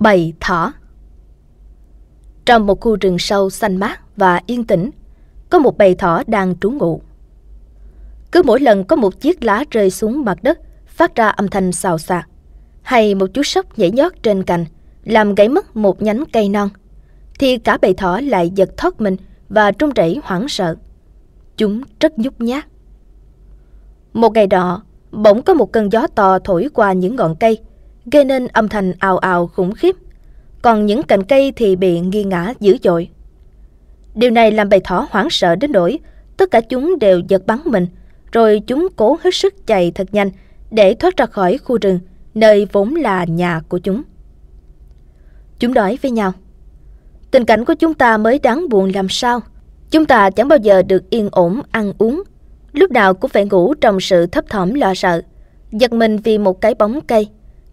Bầy thỏ. Trong một khu rừng sâu xanh mát và yên tĩnh, có một bầy thỏ đang trú ngụ. Cứ mỗi lần có một chiếc lá rơi xuống mặt đất phát ra âm thanh xào xạc, hay một chú sóc nhảy nhót trên cành làm gãy mất một nhánh cây non, thì cả bầy thỏ lại giật thót mình và run rẩy hoảng sợ. Chúng rất nhút nhát. Một ngày đó, bỗng có một cơn gió to thổi qua những ngọn cây, gây nên âm thanh ào ào khủng khiếp, còn những cành cây thì bị nghiêng ngã dữ dội. Điều này làm bầy thỏ hoảng sợ đến nỗi tất cả chúng đều giật bắn mình, rồi chúng cố hết sức chạy thật nhanh để thoát ra khỏi khu rừng, nơi vốn là nhà của chúng. Chúng nói với nhau, tình cảnh của chúng ta mới đáng buồn làm sao. Chúng ta chẳng bao giờ được yên ổn ăn uống, lúc nào cũng phải ngủ trong sự thấp thỏm lo sợ, giật mình vì một cái bóng cây,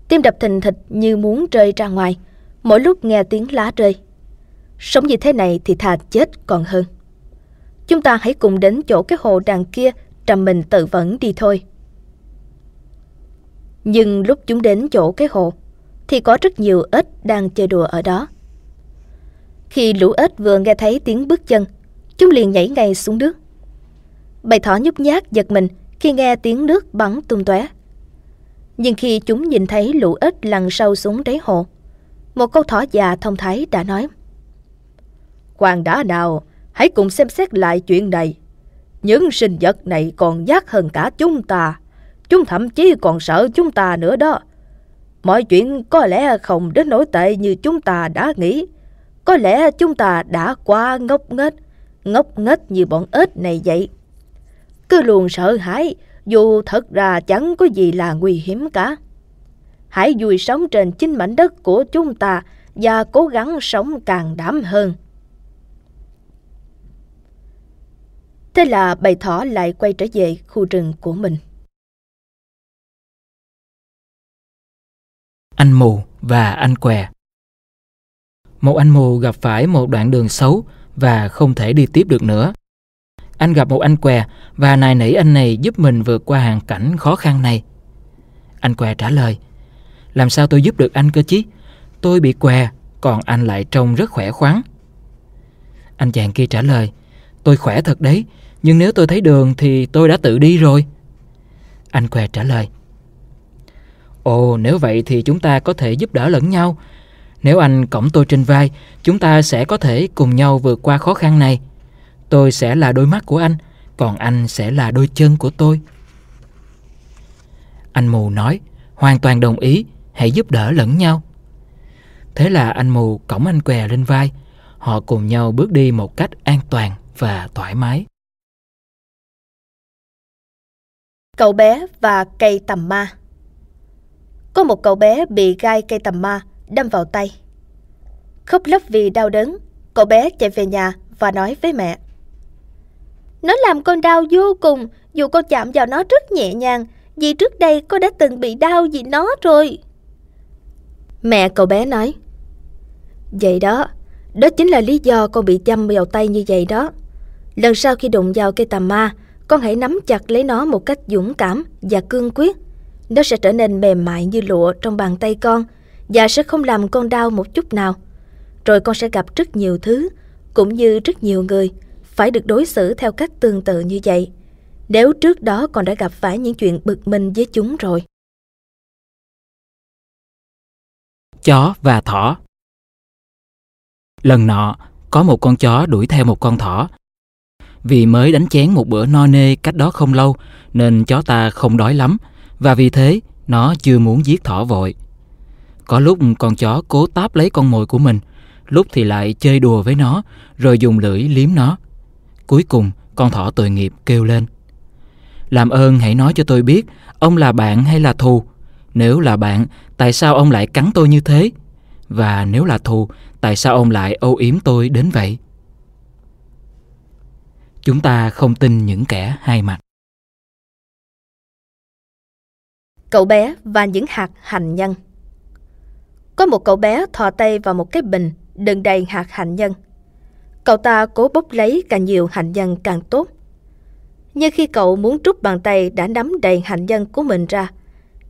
tim đập thình thịch như muốn rơi ra ngoài, mỗi lúc nghe tiếng lá rơi. Sống như thế này thì thà chết còn hơn. Chúng ta hãy cùng đến chỗ cái hồ đằng kia trầm mình tự vẫn đi thôi. Nhưng lúc chúng đến chỗ cái hồ thì có rất nhiều ếch đang chơi đùa ở đó. Khi lũ ếch vừa nghe thấy tiếng bước chân, chúng liền nhảy ngay xuống nước. Bầy thỏ nhút nhát giật mình khi nghe tiếng nước bắn tung tóe. Nhưng khi chúng nhìn thấy lũ ếch lặn sâu xuống đáy hồ, một con thỏ già thông thái đã nói, khoan đã nào, hãy cùng xem xét lại chuyện này. Những sinh vật này còn dác hơn cả chúng ta. Chúng thậm chí còn sợ chúng ta nữa đó. Mọi chuyện có lẽ không đến nỗi tệ như chúng ta đã nghĩ. Có lẽ chúng ta đã quá ngốc nghếch như bọn ếch này vậy. Cứ luôn sợ hãi, dù thật ra chẳng có gì là nguy hiểm cả. Hãy vui sống trên chính mảnh đất của chúng ta và cố gắng sống càng đảm hơn. Thế là bầy thỏ lại quay trở về khu rừng của mình. Anh mù và anh què. Một anh mù gặp phải một đoạn đường xấu và không thể đi tiếp được nữa. Anh gặp một anh què và nài nỉ anh này giúp mình vượt qua hoàn cảnh khó khăn này. Anh què trả lời, làm sao tôi giúp được anh cơ chứ? Tôi bị què, còn anh lại trông rất khỏe khoắn. Anh chàng kia trả lời, tôi khỏe thật đấy, nhưng nếu tôi thấy đường thì tôi đã tự đi rồi. Anh què trả lời, ồ, nếu vậy thì chúng ta có thể giúp đỡ lẫn nhau. Nếu anh cõng tôi trên vai, chúng ta sẽ có thể cùng nhau vượt qua khó khăn này. Tôi sẽ là đôi mắt của anh, còn anh sẽ là đôi chân của tôi. Anh mù nói, hoàn toàn đồng ý, hãy giúp đỡ lẫn nhau. Thế là anh mù cõng anh què lên vai, họ cùng nhau bước đi một cách an toàn và thoải mái. Cậu bé và cây tầm ma. Có một cậu bé bị gai cây tầm ma đâm vào tay. Khóc lóc vì đau đớn, cậu bé chạy về nhà và nói với mẹ, nó làm con đau vô cùng, dù con chạm vào nó rất nhẹ nhàng, vì trước đây con đã từng bị đau vì nó rồi. Mẹ cậu bé nói, vậy đó, đó chính là lý do con bị châm vào tay như vậy đó. Lần sau khi đụng vào cây tà ma, con hãy nắm chặt lấy nó một cách dũng cảm và cương quyết. Nó sẽ trở nên mềm mại như lụa trong bàn tay con và sẽ không làm con đau một chút nào. Rồi con sẽ gặp rất nhiều thứ, cũng như rất nhiều người, phải được đối xử theo cách tương tự như vậy, nếu trước đó con đã gặp phải những chuyện bực mình với chúng rồi. Chó và thỏ. Lần nọ, có một con chó đuổi theo một con thỏ. Vì mới đánh chén một bữa no nê cách đó không lâu, nên chó ta không đói lắm, và vì thế nó chưa muốn giết thỏ vội. Có lúc con chó cố táp lấy con mồi của mình, lúc thì lại chơi đùa với nó, rồi dùng lưỡi liếm nó. Cuối cùng, con thỏ tội nghiệp kêu lên, làm ơn hãy nói cho tôi biết, ông là bạn hay là thù? Nếu là bạn, tại sao ông lại cắn tôi như thế? Và nếu là thù, tại sao ông lại âu yếm tôi đến vậy? Chúng ta không tin những kẻ hai mặt. Cậu bé và những hạt hành nhân. Có một cậu bé thò tay vào một cái bình đựng đầy hạt hạnh nhân. Cậu ta cố bốc lấy càng nhiều hạnh nhân càng tốt. Nhưng khi cậu muốn rút bàn tay đã nắm đầy hạnh nhân của mình ra,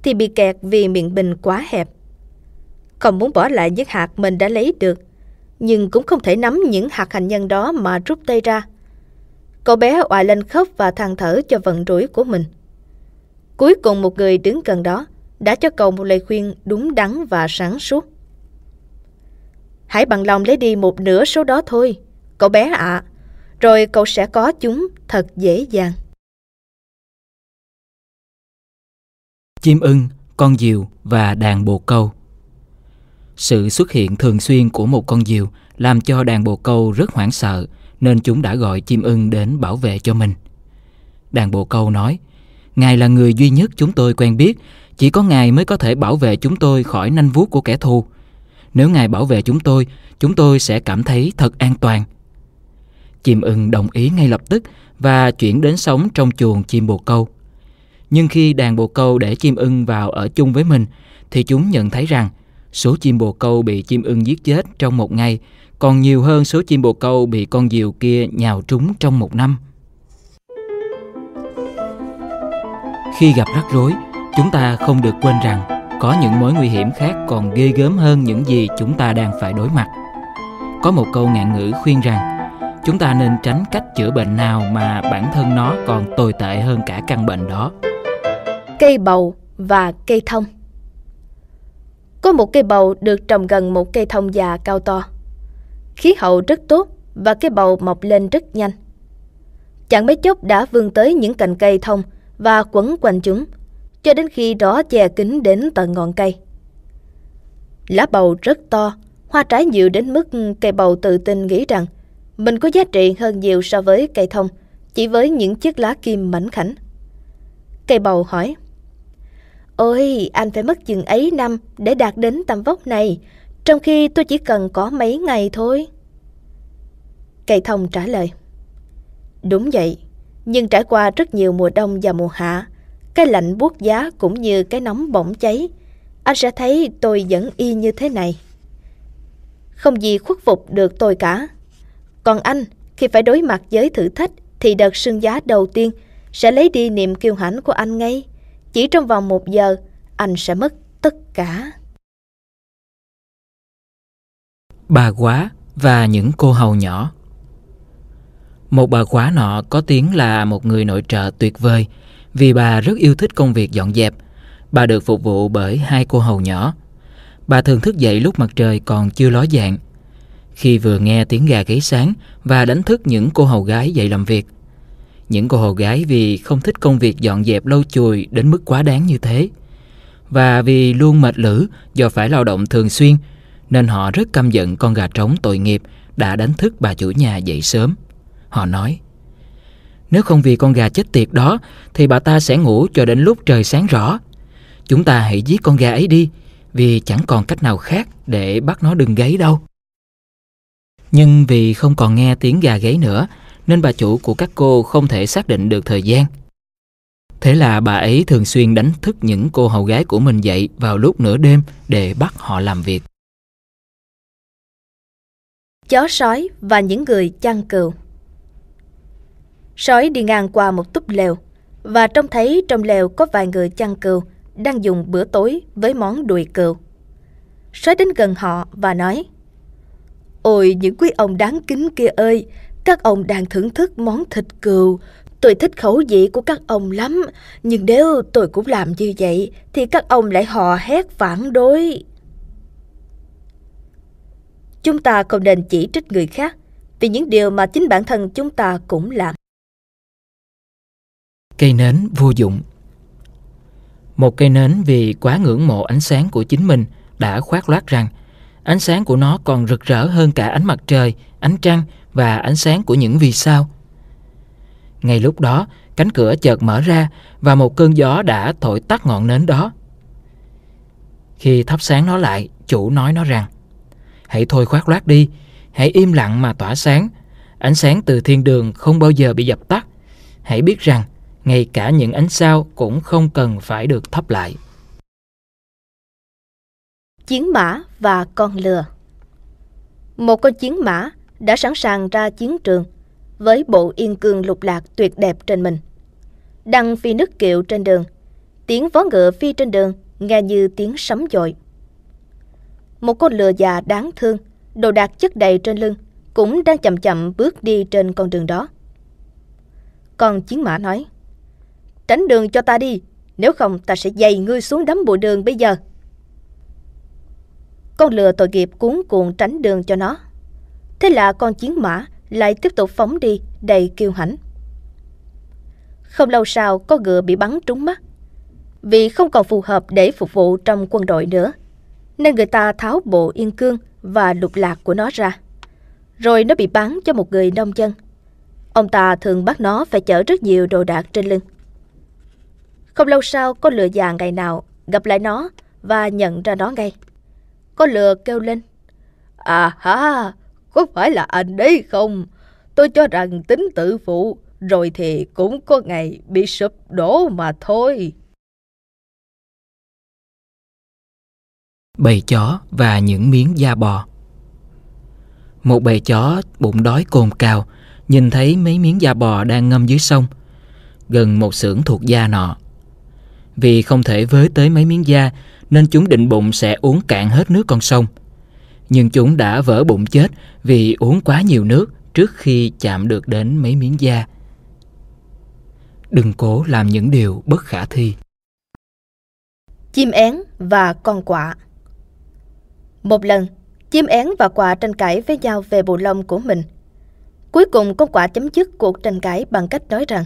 thì bị kẹt vì miệng bình quá hẹp. không muốn bỏ lại những hạt mình đã lấy được, nhưng cũng không thể nắm những hạt hạnh nhân đó mà rút tay ra. Cậu bé oà lên khóc và than thở cho vận rủi của mình. Cuối cùng một người đứng gần đó đã cho cậu một lời khuyên đúng đắn và sáng suốt. Hãy bằng lòng lấy đi một nửa số đó thôi, cậu bé ạ, rồi cậu sẽ có chúng thật dễ dàng. Chim ưng, con diều và đàn bồ câu. Sự xuất hiện thường xuyên của một con diều làm cho đàn bồ câu rất hoảng sợ, nên chúng đã gọi chim ưng đến bảo vệ cho mình. Đàn bồ câu nói, Ngài là người duy nhất chúng tôi quen biết, chỉ có Ngài mới có thể bảo vệ chúng tôi khỏi nanh vuốt của kẻ thù. Nếu Ngài bảo vệ chúng tôi sẽ cảm thấy thật an toàn. Chim ưng đồng ý ngay lập tức và chuyển đến sống trong chuồng chim bồ câu. Nhưng khi đàn bồ câu để chim ưng vào ở chung với mình, thì chúng nhận thấy rằng số chim bồ câu bị chim ưng giết chết trong một ngày còn nhiều hơn số chim bồ câu bị con diều kia nhào trúng trong một năm. Khi gặp rắc rối, chúng ta không được quên rằng có những mối nguy hiểm khác còn ghê gớm hơn những gì chúng ta đang phải đối mặt. Có một câu ngạn ngữ khuyên rằng chúng ta nên tránh cách chữa bệnh nào mà bản thân nó còn tồi tệ hơn cả căn bệnh đó. Cây bầu và cây thông. Có một cây bầu được trồng gần một cây thông già cao to. Khí hậu rất tốt và cây bầu mọc lên rất nhanh. Chẳng mấy chốc đã vươn tới những cành cây thông và quấn quanh chúng, cho đến khi đó che kín đến tận ngọn cây. Lá bầu rất to, hoa trái nhiều đến mức cây bầu tự tin nghĩ rằng mình có giá trị hơn nhiều so với cây thông, chỉ với những chiếc lá kim mảnh khảnh. Cây bầu hỏi, ôi, anh phải mất chừng ấy năm để đạt đến tầm vóc này, trong khi tôi chỉ cần có mấy ngày thôi. Cây thông trả lời, đúng vậy, nhưng trải qua rất nhiều mùa đông và mùa hạ, cái lạnh buốt giá cũng như cái nóng bỏng cháy, anh sẽ thấy tôi vẫn y như thế này. Không gì khuất phục được tôi cả. Còn anh, khi phải đối mặt với thử thách, thì đợt sương giá đầu tiên sẽ lấy đi niềm kiêu hãnh của anh ngay. Chỉ trong vòng 1 giờ, anh sẽ mất tất cả. Bà quá và những cô hầu nhỏ. Một bà quá nọ có tiếng là một người nội trợ tuyệt vời, vì bà rất yêu thích công việc dọn dẹp. Bà được phục vụ bởi 2 cô hầu nhỏ. Bà thường thức dậy lúc mặt trời còn chưa ló dạng. Khi vừa nghe tiếng gà gáy sáng, và đánh thức những cô hầu gái dậy làm việc. Những cô hầu gái vì không thích công việc dọn dẹp lâu chùi đến mức quá đáng như thế, và vì luôn mệt lử do phải lao động thường xuyên, nên họ rất căm giận con gà trống tội nghiệp đã đánh thức bà chủ nhà dậy sớm. Họ nói, nếu không vì con gà chết tiệt đó thì bà ta sẽ ngủ cho đến lúc trời sáng rõ. Chúng ta hãy giết con gà ấy đi, vì chẳng còn cách nào khác để bắt nó đừng gáy đâu. Nhưng vì không còn nghe tiếng gà gáy nữa, nên bà chủ của các cô không thể xác định được thời gian. Thế là bà ấy thường xuyên đánh thức những cô hầu gái của mình dậy vào lúc nửa đêm để bắt họ làm việc. Chó sói và những người chăn cừu. Sói đi ngang qua một túp lều và trông thấy trong lều có vài người chăn cừu đang dùng bữa tối với món đùi cừu. Sói đến gần họ và nói, ôi những quý ông đáng kính kia ơi, các ông đang thưởng thức món thịt cừu. Tôi thích khẩu vị của các ông lắm, nhưng nếu tôi cũng làm như vậy thì các ông lại hò hét phản đối. Chúng ta không nên chỉ trích người khác vì những điều mà chính bản thân chúng ta cũng làm. Cây nến vô dụng. Một cây nến vì quá ngưỡng mộ ánh sáng của chính mình đã khoác loác rằng ánh sáng của nó còn rực rỡ hơn cả ánh mặt trời, ánh trăng và ánh sáng của những vì sao. Ngay lúc đó, cánh cửa chợt mở ra và một cơn gió đã thổi tắt ngọn nến đó. Khi thắp sáng nó lại, chủ nói nó rằng, hãy thôi khoác loác đi, hãy im lặng mà tỏa sáng. Ánh sáng từ thiên đường không bao giờ bị dập tắt. Hãy biết rằng ngay cả những ánh sao cũng không cần phải được thắp lại. Chiến mã và con lừa. Một con chiến mã đã sẵn sàng ra chiến trường với bộ yên cương lục lạc tuyệt đẹp trên mình. Đang phi nước kiệu trên đường, tiếng vó ngựa phi trên đường nghe như tiếng sấm dội. Một con lừa già đáng thương, đồ đạc chất đầy trên lưng, cũng đang chậm chậm bước đi trên con đường đó. Con chiến mã nói, tránh đường cho ta đi, nếu không ta sẽ dày ngươi xuống đám bụi đường bây giờ. Con lừa tội nghiệp cuống cuồng tránh đường cho nó. Thế là con chiến mã lại tiếp tục phóng đi đầy kiêu hãnh. Không lâu sau, con ngựa bị bắn trúng mắt. Vì không còn phù hợp để phục vụ trong quân đội nữa, nên người ta tháo bộ yên cương và lục lạc của nó ra. Rồi nó bị bán cho một người nông dân. Ông ta thường bắt nó phải chở rất nhiều đồ đạc trên lưng. Không lâu sau, con lừa già ngày nào gặp lại nó và nhận ra nó ngay. Con lừa kêu lên, à ha, có phải là anh đấy không? Tôi cho rằng tính tự phụ rồi thì cũng có ngày bị sụp đổ mà thôi. Bầy chó và những miếng da bò. Một bầy chó bụng đói cồn cào nhìn thấy mấy miếng da bò đang ngâm dưới sông gần một xưởng thuộc da nọ. Vì không thể với tới mấy miếng da nên chúng định bụng sẽ uống cạn hết nước con sông. Nhưng chúng đã vỡ bụng chết vì uống quá nhiều nước trước khi chạm được đến mấy miếng da. Đừng cố làm những điều bất khả thi. Chim én và con quạ. Một lần, chim én và quạ tranh cãi với nhau về bộ lông của mình. Cuối cùng con quạ chấm dứt cuộc tranh cãi bằng cách nói rằng,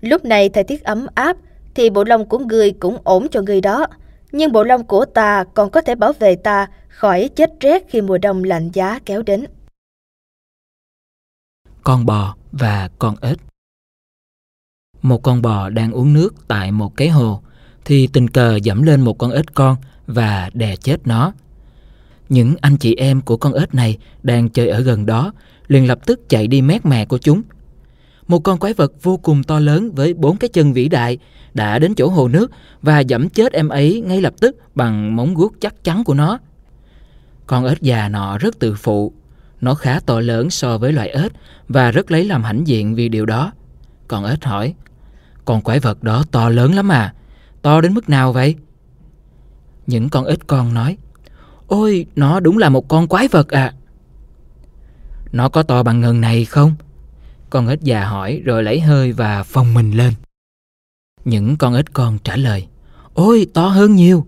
lúc này thời tiết ấm áp thì bộ lông của người cũng ổn cho người đó, nhưng bộ lông của ta còn có thể bảo vệ ta khỏi chết rét khi mùa đông lạnh giá kéo đến. Con bò và con ếch. Một con bò đang uống nước tại một cái hồ thì tình cờ dẫm lên một con ếch con và đè chết nó. Những anh chị em của con ếch này đang chơi ở gần đó liền lập tức chạy đi mét mẹ của chúng. Một con quái vật vô cùng to lớn với 4 cái chân vĩ đại đã đến chỗ hồ nước và dẫm chết em ấy ngay lập tức bằng móng guốc chắc chắn của nó. Con ếch già nọ rất tự phụ. Nó khá to lớn so với loài ếch và rất lấy làm hãnh diện vì điều đó. Con ếch hỏi, con quái vật đó to lớn lắm à? To đến mức nào vậy? Những con ếch con nói, ôi, nó đúng là một con quái vật à. Nó có to bằng ngần này không? Con ếch già hỏi rồi lấy hơi và phồng mình lên. Những con ếch con trả lời, ôi, to hơn nhiều.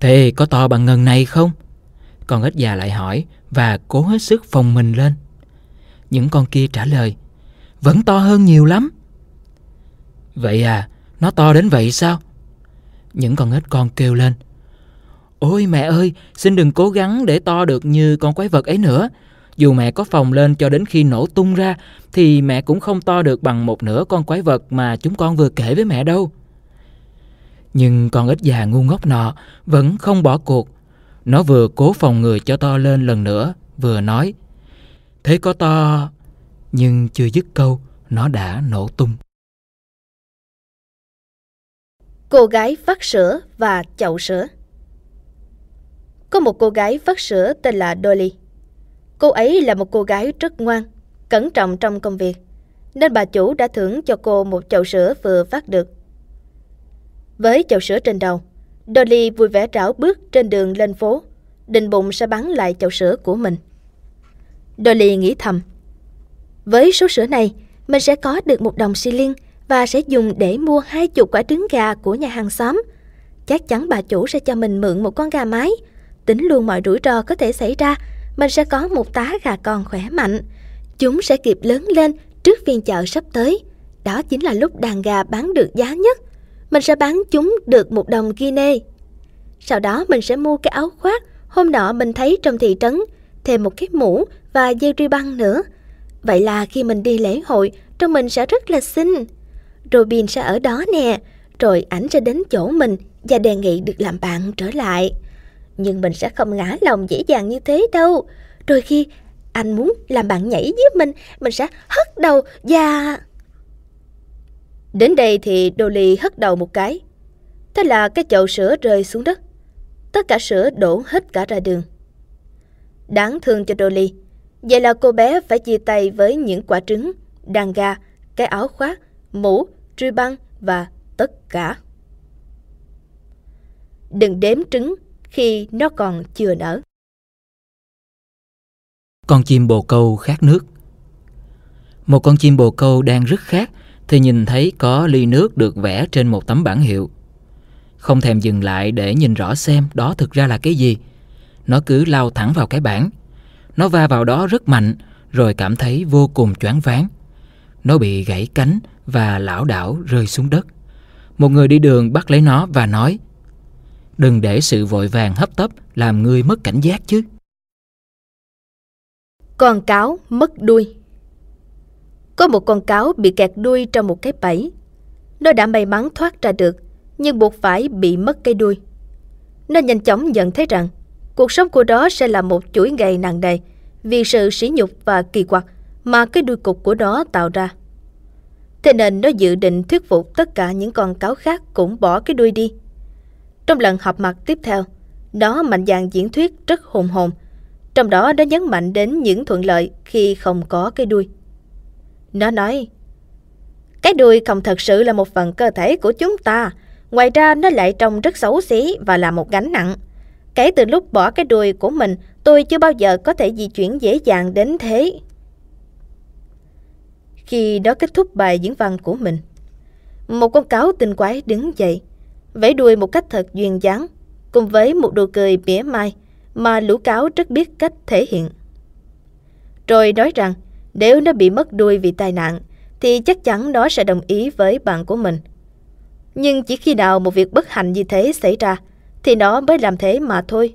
Thế có to bằng ngần này không? Con ếch già lại hỏi và cố hết sức phồng mình lên. Những con kia trả lời, vẫn to hơn nhiều lắm. Vậy à, nó to đến vậy sao? Những con ếch con kêu lên, ôi mẹ ơi, xin đừng cố gắng để to được như con quái vật ấy nữa. Dù mẹ có phồng lên cho đến khi nổ tung ra thì mẹ cũng không to được bằng một nửa con quái vật mà chúng con vừa kể với mẹ đâu. Nhưng con ếch già ngu ngốc nọ vẫn không bỏ cuộc. Nó vừa cố phòng người cho to lên lần nữa, vừa nói, thế có to... Nhưng chưa dứt câu, nó đã nổ tung. Cô gái vắt sữa và chậu sữa. Có một cô gái vắt sữa tên là Dolly. Cô ấy là một cô gái rất ngoan, cẩn trọng trong công việc, nên bà chủ đã thưởng cho cô một chậu sữa vừa vắt được. Với chậu sữa trên đầu, Dolly vui vẻ rảo bước trên đường lên phố, định bụng sẽ bán lại chậu sữa của mình. Dolly nghĩ thầm, với số sữa này, mình sẽ có được 1 đồng xi-liên và sẽ dùng để mua 20 quả trứng gà của nhà hàng xóm. Chắc chắn bà chủ sẽ cho mình mượn một con gà mái. Tính luôn mọi rủi ro có thể xảy ra, mình sẽ có một tá gà con khỏe mạnh. Chúng sẽ kịp lớn lên trước phiên chợ sắp tới. Đó chính là lúc đàn gà bán được giá nhất. Mình sẽ bán chúng được 1 đồng guinea. Sau đó mình sẽ mua cái áo khoác hôm nọ mình thấy trong thị trấn, thêm một cái mũ và dây ri băng nữa. Vậy là khi mình đi lễ hội, trông mình sẽ rất là xinh. Robin sẽ ở đó nè, rồi ảnh sẽ đến chỗ mình và đề nghị được làm bạn trở lại. Nhưng mình sẽ không ngã lòng dễ dàng như thế đâu. Đôi khi anh muốn làm bạn nhảy với mình sẽ hất đầu và... Đến đây thì Dolly hất đầu một cái. Thế là cái chậu sữa rơi xuống đất. Tất cả sữa đổ hết cả ra đường. Đáng thương cho Dolly. Vậy là cô bé phải chia tay với những quả trứng, đàn gà, cái áo khoác, mũ, truy băng và tất cả. Đừng đếm trứng, khi nó còn chưa nở. Con chim bồ câu khát nước. Một con chim bồ câu đang rất khát thì nhìn thấy có ly nước được vẽ trên một tấm bảng hiệu. Không thèm dừng lại để nhìn rõ xem đó thực ra là cái gì, nó cứ lao thẳng vào cái bảng. Nó va vào đó rất mạnh rồi cảm thấy vô cùng choáng váng. Nó bị gãy cánh và lảo đảo rơi xuống đất. Một người đi đường bắt lấy nó và nói: "Đừng để sự vội vàng hấp tấp làm ngươi mất cảnh giác chứ." Con cáo mất đuôi. Có một con cáo bị kẹt đuôi trong một cái bẫy. Nó đã may mắn thoát ra được, nhưng buộc phải bị mất cái đuôi. Nó nhanh chóng nhận thấy rằng cuộc sống của nó sẽ là một chuỗi ngày nặng nề vì sự sỉ nhục và kỳ quặc mà cái đuôi cụt của nó tạo ra. Thế nên nó dự định thuyết phục tất cả những con cáo khác cũng bỏ cái đuôi đi. Trong lần họp mặt tiếp theo, nó mạnh dạn diễn thuyết rất hùng hồn. Trong đó nó nhấn mạnh đến những thuận lợi khi không có cái đuôi. Nó nói: "Cái đuôi không thật sự là một phần cơ thể của chúng ta. Ngoài ra nó lại trông rất xấu xí và là một gánh nặng. Kể từ lúc bỏ cái đuôi của mình, tôi chưa bao giờ có thể di chuyển dễ dàng đến thế." Khi nó kết thúc bài diễn văn của mình, một con cáo tinh quái đứng dậy, vẫy đuôi một cách thật duyên dáng, cùng với một nụ cười mỉa mai mà lũ cáo rất biết cách thể hiện. Rồi nói rằng nếu nó bị mất đuôi vì tai nạn thì chắc chắn nó sẽ đồng ý với bạn của mình. Nhưng chỉ khi nào một việc bất hạnh như thế xảy ra thì nó mới làm thế mà thôi.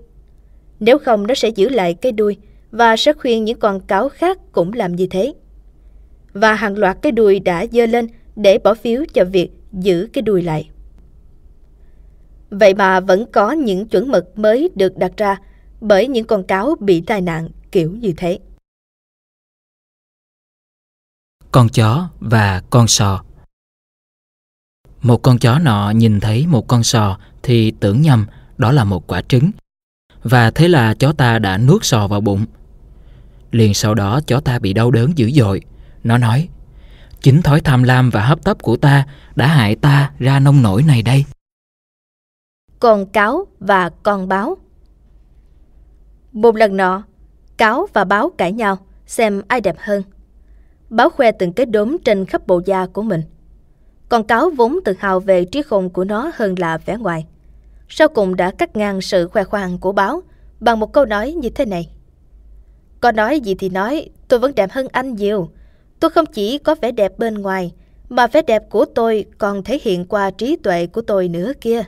Nếu không, nó sẽ giữ lại cái đuôi và sẽ khuyên những con cáo khác cũng làm như thế. Và hàng loạt cái đuôi đã giơ lên để bỏ phiếu cho việc giữ cái đuôi lại. Vậy mà vẫn có những chuẩn mực mới được đặt ra bởi những con cáo bị tai nạn kiểu như thế. Con chó và con sò. Một con chó nọ nhìn thấy một con sò thì tưởng nhầm đó là một quả trứng. Và thế là chó ta đã nuốt sò vào bụng. Liền sau đó chó ta bị đau đớn dữ dội. Nó nói: "Chính thói tham lam và hấp tấp của ta đã hại ta ra nông nỗi này đây." Con cáo và con báo. Một lần nọ, cáo và báo cãi nhau xem ai đẹp hơn. Báo khoe từng cái đốm trên khắp bộ da của mình. Con cáo vốn tự hào về trí khôn của nó hơn là vẻ ngoài, sau cùng đã cắt ngang sự khoe khoang của báo bằng một câu nói như thế này: "Con nói gì thì nói, tôi vẫn đẹp hơn anh nhiều. Tôi không chỉ có vẻ đẹp bên ngoài, mà vẻ đẹp của tôi còn thể hiện qua trí tuệ của tôi nữa kia."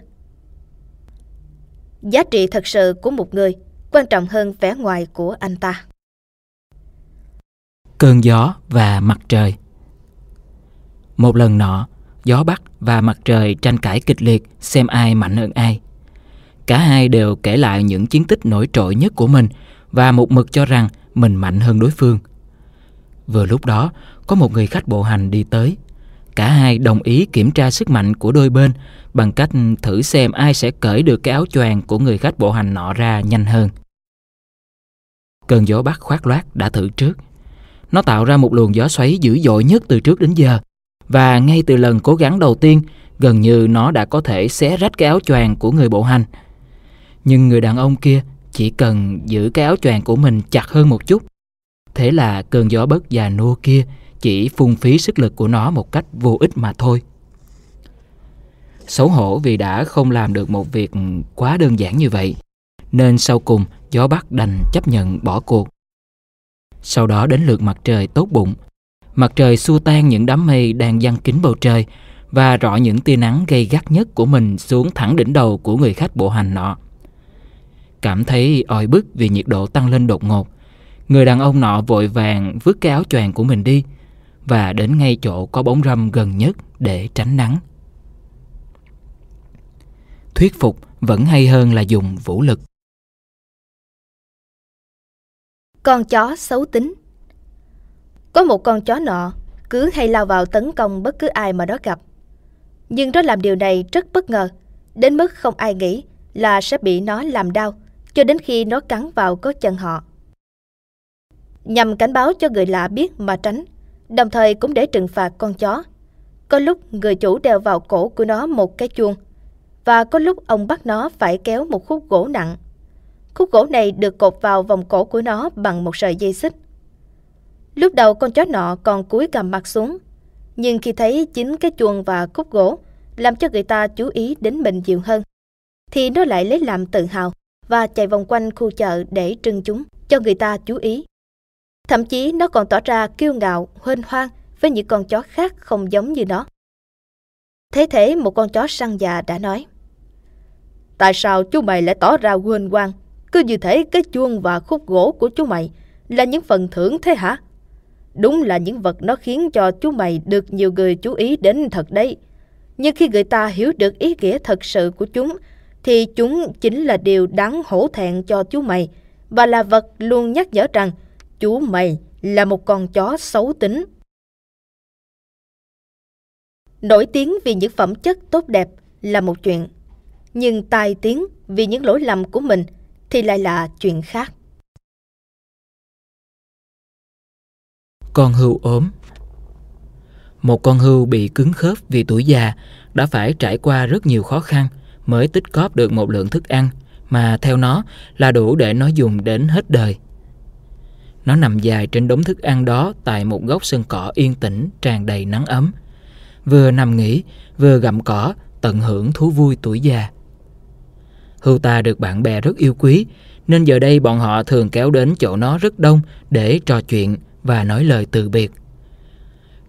Giá trị thật sự của một người quan trọng hơn vẻ ngoài của anh ta. Cơn gió và mặt trời. Một lần nọ, gió bắc và mặt trời tranh cãi kịch liệt xem ai mạnh hơn ai. Cả hai đều kể lại những chiến tích nổi trội nhất của mình và một mực cho rằng mình mạnh hơn đối phương. Vừa lúc đó, có một người khách bộ hành đi tới. Cả hai đồng ý kiểm tra sức mạnh của đôi bên bằng cách thử xem ai sẽ cởi được cái áo choàng của người khách bộ hành nọ ra nhanh hơn. Cơn gió bắc khoác loác đã thử trước. Nó tạo ra một luồng gió xoáy dữ dội nhất từ trước đến giờ. Và ngay từ lần cố gắng đầu tiên, gần như nó đã có thể xé rách cái áo choàng của người bộ hành. Nhưng người đàn ông kia chỉ cần giữ cái áo choàng của mình chặt hơn một chút. Thế là cơn gió bấc già nua kia chỉ phung phí sức lực của nó một cách vô ích mà thôi. Xấu hổ vì đã không làm được một việc quá đơn giản như vậy, nên sau cùng gió bắc đành chấp nhận bỏ cuộc. Sau đó đến lượt mặt trời tốt bụng. Mặt trời xua tan những đám mây đang giăng kín bầu trời và rọi những tia nắng gay gắt nhất của mình xuống thẳng đỉnh đầu của người khách bộ hành nọ. Cảm thấy oi bức vì nhiệt độ tăng lên đột ngột, người đàn ông nọ vội vàng vứt cái áo choàng của mình đi và đến ngay chỗ có bóng râm gần nhất để tránh nắng. Thuyết phục vẫn hay hơn là dùng vũ lực. Con chó xấu tính. Có một con chó nọ cứ hay lao vào tấn công bất cứ ai mà nó gặp. Nhưng nó làm điều này rất bất ngờ, đến mức không ai nghĩ là sẽ bị nó làm đau cho đến khi nó cắn vào gót chân họ. Nhằm cảnh báo cho người lạ biết mà tránh, đồng thời cũng để trừng phạt con chó, có lúc người chủ đeo vào cổ của nó một cái chuông. và có lúc ông bắt nó phải kéo một khúc gỗ nặng. Khúc gỗ này được cột vào vòng cổ của nó bằng một sợi dây xích. Lúc đầu con chó nọ còn cúi gằm mặt xuống, nhưng khi thấy chính cái chuông và khúc gỗ làm cho người ta chú ý đến mình nhiều hơn, thì nó lại lấy làm tự hào và chạy vòng quanh khu chợ để trưng chúng cho người ta chú ý. Thậm chí nó còn tỏ ra kiêu ngạo, huênh hoang với những con chó khác không giống như nó. Thế thế một con chó săn già đã nói: "Tại sao chú mày lại tỏ ra huênh hoang? Cứ như thể cái chuông và khúc gỗ của chú mày là những phần thưởng thế hả? Đúng là những vật nó khiến cho chú mày được nhiều người chú ý đến thật đấy. Nhưng khi người ta hiểu được ý nghĩa thật sự của chúng, thì chúng chính là điều đáng hổ thẹn cho chú mày, và là vật luôn nhắc nhở rằng chú mày là một con chó xấu tính." Nổi tiếng vì những phẩm chất tốt đẹp là một chuyện, nhưng tai tiếng vì những lỗi lầm của mình thì lại là chuyện khác. Con hươu ốm. Một con hươu bị cứng khớp vì tuổi già đã phải trải qua rất nhiều khó khăn mới tích cóp được một lượng thức ăn mà theo nó là đủ để nó dùng đến hết đời. Nó nằm dài trên đống thức ăn đó tại một góc sân cỏ yên tĩnh tràn đầy nắng ấm, vừa nằm nghỉ vừa gặm cỏ tận hưởng thú vui tuổi già. Hươu ta được bạn bè rất yêu quý, nên giờ đây bọn họ thường kéo đến chỗ nó rất đông để trò chuyện và nói lời từ biệt.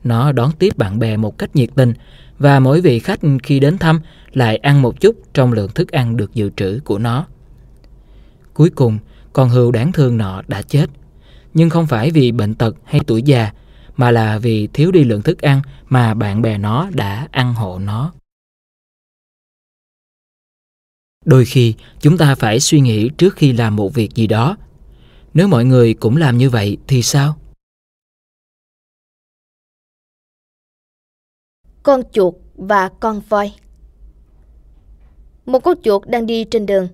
Nó đón tiếp bạn bè một cách nhiệt tình, và mỗi vị khách khi đến thăm lại ăn một chút trong lượng thức ăn được dự trữ của nó. Cuối cùng, con hươu đáng thương nọ đã chết, nhưng không phải vì bệnh tật hay tuổi già, mà là vì thiếu đi lượng thức ăn mà bạn bè nó đã ăn hộ nó. Đôi khi, chúng ta phải suy nghĩ trước khi làm một việc gì đó. Nếu mọi người cũng làm như vậy thì sao? Con chuột và con voi. Một con chuột đang đi trên đường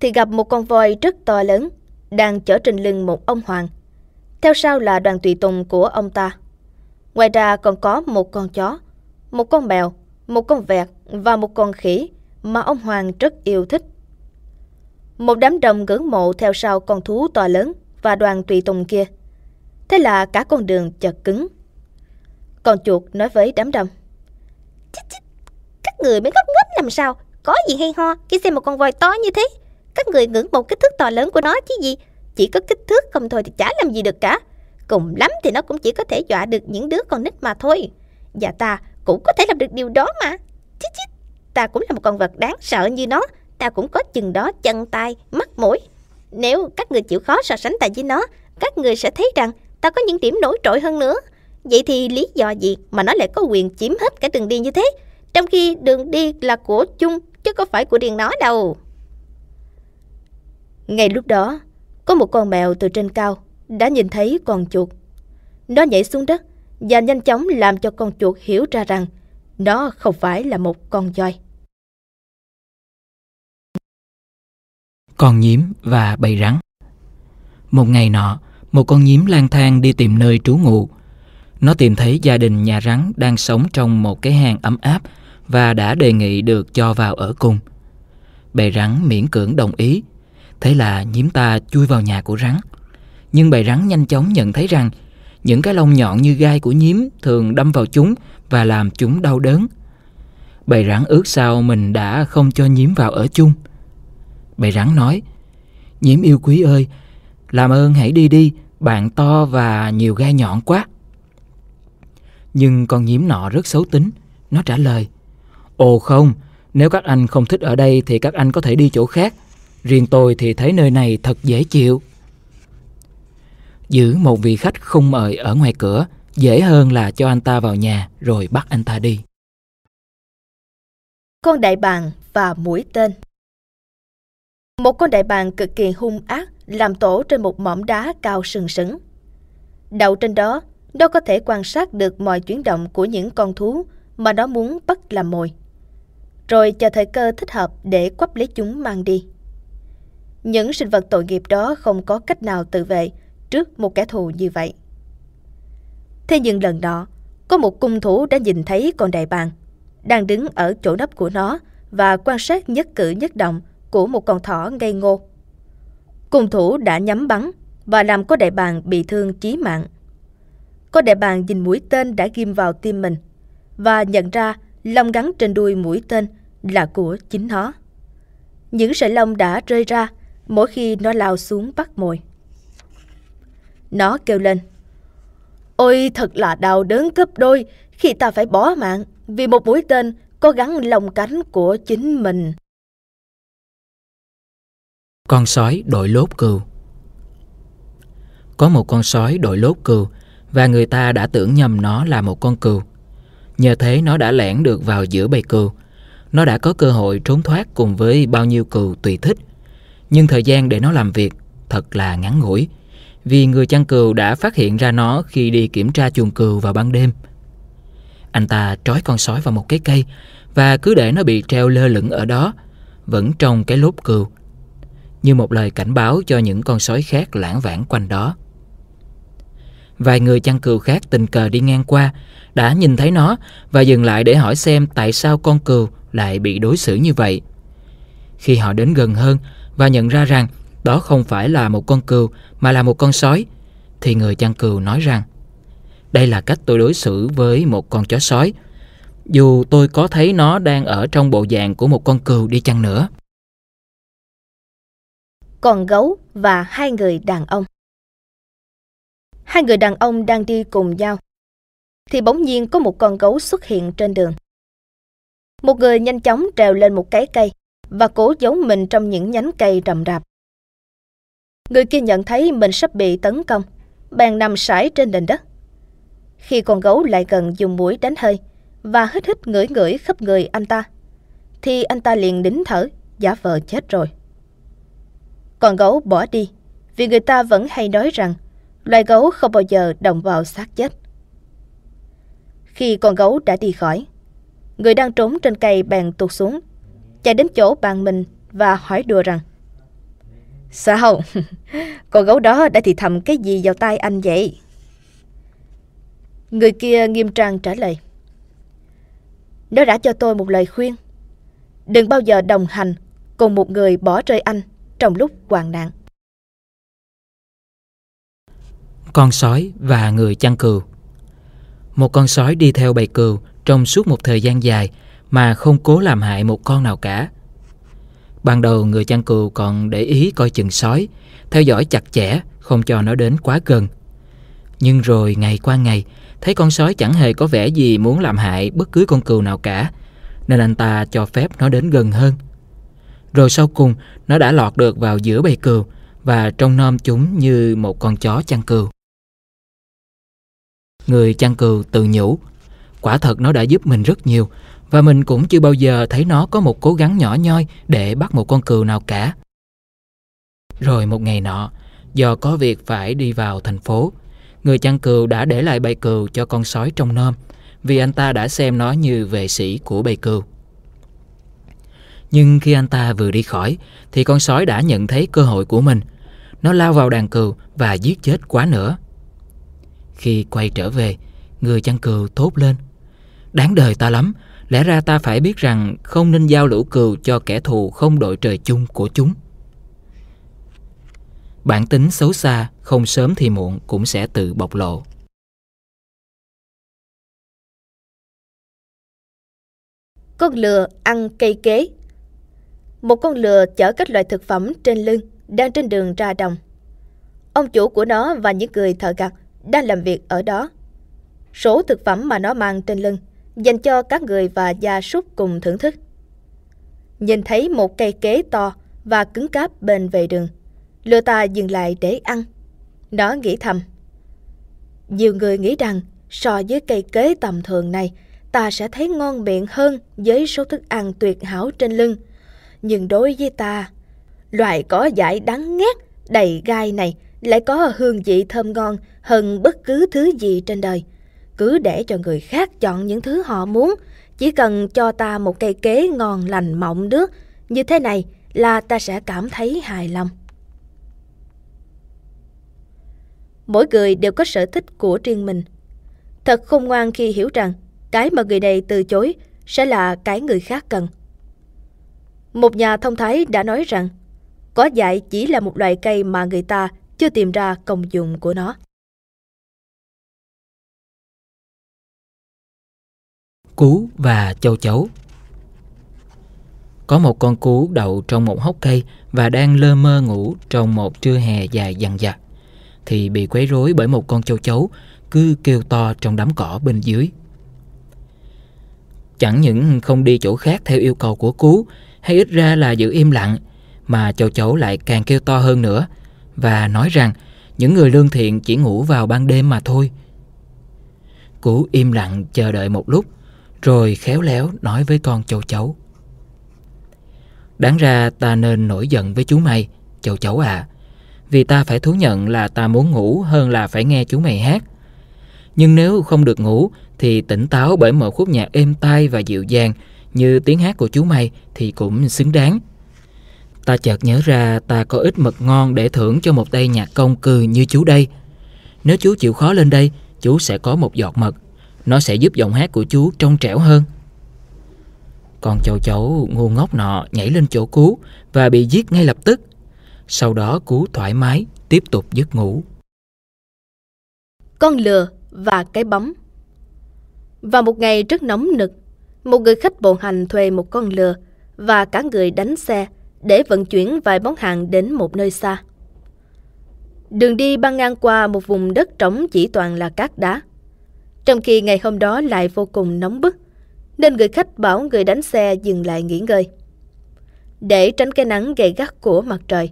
thì gặp một con voi rất to lớn đang chở trên lưng một ông hoàng, theo sau là đoàn tùy tùng của ông ta. Ngoài ra còn có một con chó, một con mèo, một con vẹt và một con khỉ mà ông hoàng rất yêu thích. Một đám đông ngưỡng mộ theo sau con thú to lớn và đoàn tùy tùng kia. Thế là cả con đường chật cứng. Con chuột nói với đám đông: "Các người mới ngốc nghếch làm sao? Có gì hay ho khi xem một con voi to như thế? Các người ngưỡng mộ kích thước to lớn của nó chứ gì. Chỉ có kích thước không thôi thì chả làm gì được cả. Cùng lắm thì nó cũng chỉ có thể dọa được những đứa con nít mà thôi. Và ta cũng có thể làm được điều đó mà. Ta cũng là một con vật đáng sợ như nó. Ta cũng có chừng đó chân tay, mắt mũi. Nếu các người chịu khó so sánh ta với nó, các người sẽ thấy rằng ta có những điểm nổi trội hơn nữa. Vậy thì lý do gì mà nó lại có quyền chiếm hết cả đường đi như thế, trong khi đường đi là của chung chứ có phải của riêng nó đâu?" Ngay lúc đó, có một con mèo từ trên cao đã nhìn thấy con chuột. Nó nhảy xuống đất và nhanh chóng làm cho con chuột hiểu ra rằng nó không phải là một con voi. Con nhím và bầy rắn. Một ngày nọ, một con nhím lang thang đi tìm nơi trú ngụ. Nó tìm thấy gia đình nhà rắn đang sống trong một cái hang ấm áp và đã đề nghị được cho vào ở cùng. Bầy rắn miễn cưỡng đồng ý, thế là nhím ta chui vào nhà của rắn. Nhưng bầy rắn nhanh chóng nhận thấy rằng những cái lông nhọn như gai của nhím thường đâm vào chúng và làm chúng đau đớn. Bầy rắn ước sao mình đã không cho nhím vào ở chung. Bầy rắn nói: "Nhím yêu quý ơi, làm ơn hãy đi đi, bạn to và nhiều gai nhọn quá." Nhưng con nhím nọ rất xấu tính, nó trả lời: "Ồ không, nếu các anh không thích ở đây thì các anh có thể đi chỗ khác. Riêng tôi thì thấy nơi này thật dễ chịu." Giữ một vị khách không mời ở ngoài cửa dễ hơn là cho anh ta vào nhà rồi bắt anh ta đi. Con đại bàng và mũi tên. Một con đại bàng cực kỳ hung ác làm tổ trên một mỏm đá cao sừng sững. Đậu trên đó, nó có thể quan sát được mọi chuyển động của những con thú mà nó muốn bắt làm mồi, rồi chờ thời cơ thích hợp để quắp lấy chúng mang đi. Những sinh vật tội nghiệp đó không có cách nào tự vệ trước một kẻ thù như vậy. Thế nhưng lần đó, có một cung thủ đã nhìn thấy con đại bàng đang đứng ở chỗ nấp của nó và quan sát nhất cử nhất động của một con thỏ ngây ngô. Cung thủ đã nhắm bắn và làm Có Đại Bàng bị thương chí mạng. Có Đại Bàng nhìn mũi tên đã ghim vào tim mình và nhận ra lông gắn trên đuôi mũi tên là của chính nó. Những sợi lông đã rơi ra mỗi khi nó lao xuống bắt mồi. Nó kêu lên: "Ôi, thật là đau đớn gấp đôi khi ta phải bỏ mạng vì một mũi tên có gắn lông cánh của chính mình." Con sói đội lốt cừu. Có một con sói đội lốt cừu và người ta đã tưởng nhầm nó là một con cừu. Nhờ thế nó đã lẻn được vào giữa bầy cừu. Nó đã có cơ hội trốn thoát cùng với bao nhiêu cừu tùy thích. Nhưng thời gian để nó làm việc thật là ngắn ngủi, vì người chăn cừu đã phát hiện ra nó khi đi kiểm tra chuồng cừu vào ban đêm. Anh ta trói con sói vào một cái cây và cứ để nó bị treo lơ lửng ở đó, vẫn trong cái lốp cừu, như một lời cảnh báo cho những con sói khác lãng vãng quanh đó. Vài người chăn cừu khác tình cờ đi ngang qua đã nhìn thấy nó và dừng lại để hỏi xem tại sao con cừu lại bị đối xử như vậy. Khi họ đến gần hơn và nhận ra rằng đó không phải là một con cừu mà là một con sói, thì người chăn cừu nói rằng: "Đây là cách tôi đối xử với một con chó sói, dù tôi có thấy nó đang ở trong bộ dạng của một con cừu đi chăng nữa." Con gấu và hai người đàn ông. Hai người đàn ông đang đi cùng nhau thì bỗng nhiên có một con gấu xuất hiện trên đường. Một người nhanh chóng trèo lên một cái cây và cố giấu mình trong những nhánh cây rậm rạp. Người kia nhận thấy mình sắp bị tấn công, bèn nằm sải trên nền đất. Khi con gấu lại gần dùng mũi đánh hơi và hít ngửi khắp người anh ta, thì anh ta liền nín thở, giả vờ chết rồi. Con gấu bỏ đi, vì người ta vẫn hay nói rằng loài gấu không bao giờ động vào xác chết. Khi con gấu đã đi khỏi, người đang trốn trên cây bèn tuột xuống, chạy đến chỗ bạn mình và hỏi đùa rằng: "Sao? Con gấu đó đã thì thầm cái gì vào tai anh vậy?" Người kia nghiêm trang trả lời: "Nó đã cho tôi một lời khuyên. Đừng bao giờ đồng hành cùng một người bỏ rơi anh trong lúc hoạn nạn." Con sói và người chăn cừu. Một con sói đi theo bầy cừu trong suốt một thời gian dài mà không cố làm hại một con nào cả. Ban đầu người chăn cừu còn để ý coi chừng sói, theo dõi chặt chẽ, không cho nó đến quá gần. Nhưng rồi ngày qua ngày, thấy con sói chẳng hề có vẻ gì muốn làm hại bất cứ con cừu nào cả, nên anh ta cho phép nó đến gần hơn. Rồi sau cùng, nó đã lọt được vào giữa bầy cừu và trông nom chúng như một con chó chăn cừu. Người chăn cừu tự nhủ: "Quả thật nó đã giúp mình rất nhiều, và mình cũng chưa bao giờ thấy nó có một cố gắng nhỏ nhoi để bắt một con cừu nào cả." Rồi một ngày nọ, do có việc phải đi vào thành phố, người chăn cừu đã để lại bầy cừu cho con sói trông nom, vì anh ta đã xem nó như vệ sĩ của bầy cừu. Nhưng khi anh ta vừa đi khỏi thì con sói đã nhận thấy cơ hội của mình. Nó lao vào đàn cừu và giết chết quá nữa. Khi quay trở về, người chăn cừu thốt lên: "Đáng đời ta lắm, lẽ ra ta phải biết rằng không nên giao lũ cừu cho kẻ thù không đội trời chung của chúng." Bản tính xấu xa không sớm thì muộn cũng sẽ tự bộc lộ. Con lừa ăn cây kế. Một con lừa chở các loại thực phẩm trên lưng đang trên đường ra đồng. Ông chủ của nó và những người thợ gặt đang làm việc ở đó. Số thực phẩm mà nó mang trên lưng dành cho các người và gia súc cùng thưởng thức. Nhìn thấy một cây kế to và cứng cáp bên vệ đường, lừa ta dừng lại để ăn. Nó nghĩ thầm: "Nhiều người nghĩ rằng so với cây kế tầm thường này, ta sẽ thấy ngon miệng hơn với số thức ăn tuyệt hảo trên lưng. Nhưng đối với ta, loại cỏ dại đắng ngắt, đầy gai này lại có hương vị thơm ngon hơn bất cứ thứ gì trên đời. Cứ để cho người khác chọn những thứ họ muốn, chỉ cần cho ta một cây kế ngon lành mọng nước như thế này là ta sẽ cảm thấy hài lòng." Mỗi người đều có sở thích của riêng mình. Thật khôn ngoan khi hiểu rằng cái mà người này từ chối sẽ là cái người khác cần. Một nhà thông thái đã nói rằng, cỏ dại chỉ là một loại cây mà người ta chưa tìm ra công dụng của nó. Cú và châu chấu. Có một con cú đậu trong một hốc cây và đang lơ mơ ngủ trong một trưa hè dài dằng dặc, thì bị quấy rối bởi một con châu chấu cứ kêu to trong đám cỏ bên dưới. Chẳng những không đi chỗ khác theo yêu cầu của cú, hay ít ra là giữ im lặng, mà châu chấu lại càng kêu to hơn nữa và nói rằng những người lương thiện chỉ ngủ vào ban đêm mà thôi. Cú im lặng chờ đợi một lúc, rồi khéo léo nói với con châu chấu: "Đáng ra ta nên nổi giận với chú mày, châu chấu à, vì ta phải thú nhận là ta muốn ngủ hơn là phải nghe chú mày hát. Nhưng nếu không được ngủ thì tỉnh táo bởi một khúc nhạc êm tai và dịu dàng như tiếng hát của chú mày thì cũng xứng đáng. Ta chợt nhớ ra ta có ít mật ngon để thưởng cho một tay nhạc công cừ như chú đây. Nếu chú chịu khó lên đây, chú sẽ có một giọt mật. Nó sẽ giúp giọng hát của chú trong trẻo hơn." Con châu chấu ngu ngốc nọ nhảy lên chỗ cú và bị giết ngay lập tức. Sau đó cú thoải mái tiếp tục giấc ngủ. Con lừa và cái bóng. Vào một ngày rất nóng nực, một người khách bộ hành thuê một con lừa và cả người đánh xe để vận chuyển vài món hàng đến một nơi xa. Đường đi băng ngang qua một vùng đất trống chỉ toàn là cát đá. Trong khi ngày hôm đó lại vô cùng nóng bức, nên người khách bảo người đánh xe dừng lại nghỉ ngơi. Để tránh cái nắng gay gắt của mặt trời,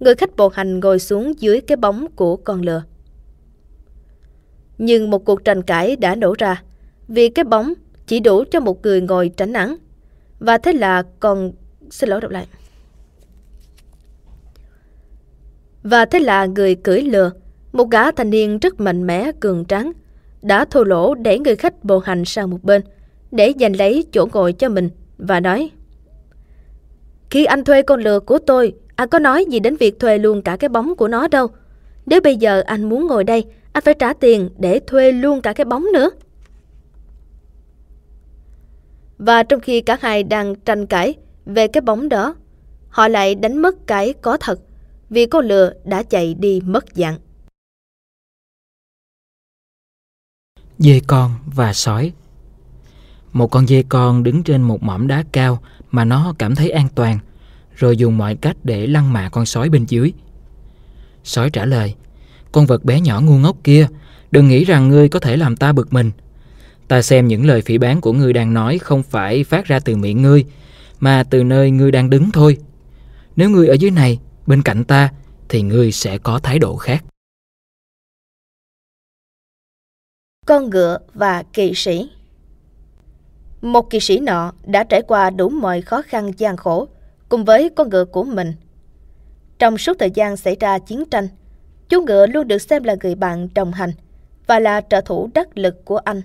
người khách bộ hành ngồi xuống dưới cái bóng của con lừa. Nhưng một cuộc tranh cãi đã nổ ra vì cái bóng chỉ đủ cho một người ngồi tránh nắng. Và thế là người cưỡi lừa, một gã thanh niên rất mạnh mẽ, cường tráng, đã thô lỗ đẩy người khách bộ hành sang một bên để giành lấy chỗ ngồi cho mình và nói: "Khi anh thuê con lừa của tôi, anh có nói gì đến việc thuê luôn cả cái bóng của nó đâu. Nếu bây giờ anh muốn ngồi đây, anh phải trả tiền để thuê luôn cả cái bóng nữa." Và trong khi cả hai đang tranh cãi về cái bóng đó, họ lại đánh mất cái có thật vì con lừa đã chạy đi mất dạng. Dê con và sói. Một con dê con đứng trên một mỏm đá cao mà nó cảm thấy an toàn, rồi dùng mọi cách để lăng mạ con sói bên dưới. Sói trả lời: "Con vật bé nhỏ ngu ngốc kia, đừng nghĩ rằng ngươi có thể làm ta bực mình. Ta xem những lời phỉ báng của ngươi đang nói không phải phát ra từ miệng ngươi, mà từ nơi ngươi đang đứng thôi. Nếu ngươi ở dưới này, bên cạnh ta, thì ngươi sẽ có thái độ khác." Con ngựa và kỵ sĩ. Một kỵ sĩ nọ đã trải qua đủ mọi khó khăn gian khổ cùng với con ngựa của mình. Trong suốt thời gian xảy ra chiến tranh, chú ngựa luôn được xem là người bạn đồng hành và là trợ thủ đắc lực của anh.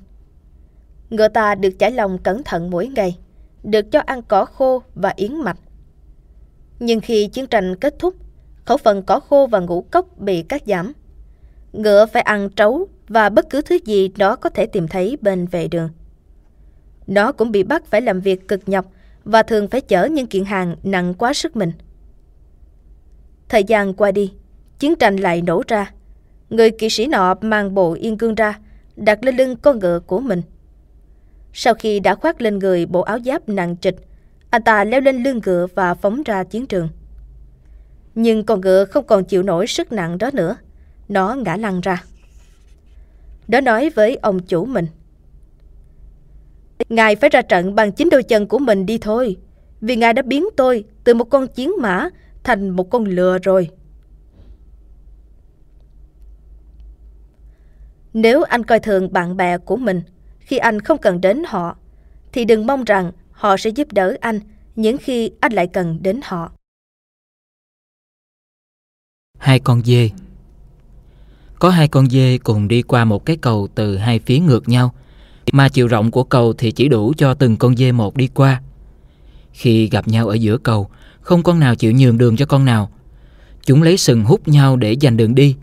Ngựa ta được chải lòng cẩn thận mỗi ngày, được cho ăn cỏ khô và yến mạch. Nhưng khi chiến tranh kết thúc, khẩu phần cỏ khô và ngũ cốc bị cắt giảm. Ngựa phải ăn trấu và bất cứ thứ gì nó có thể tìm thấy bên vệ đường. Nó cũng bị bắt phải làm việc cực nhọc và thường phải chở những kiện hàng nặng quá sức mình. Thời gian qua đi, chiến tranh lại nổ ra. Người kỵ sĩ nọ mang bộ yên cương ra, đặt lên lưng con ngựa của mình. Sau khi đã khoác lên người bộ áo giáp nặng trịch, anh ta leo lên lưng ngựa và phóng ra chiến trường. Nhưng con ngựa không còn chịu nổi sức nặng đó nữa, nó ngã lăn ra. Nó nói với ông chủ mình: "Ngài phải ra trận bằng chính đôi chân của mình đi thôi, vì ngài đã biến tôi từ một con chiến mã thành một con lừa rồi. Nếu anh coi thường bạn bè của mình khi anh không cần đến họ, thì đừng mong rằng họ sẽ giúp đỡ anh những khi anh lại cần đến họ." Hai con dê. Có hai con dê cùng đi qua một cái cầu từ hai phía ngược nhau, mà chiều rộng của cầu thì chỉ đủ cho từng con dê một đi qua. Khi gặp nhau ở giữa cầu, không con nào chịu nhường đường cho con nào. Chúng lấy sừng hút nhau để giành đường đi,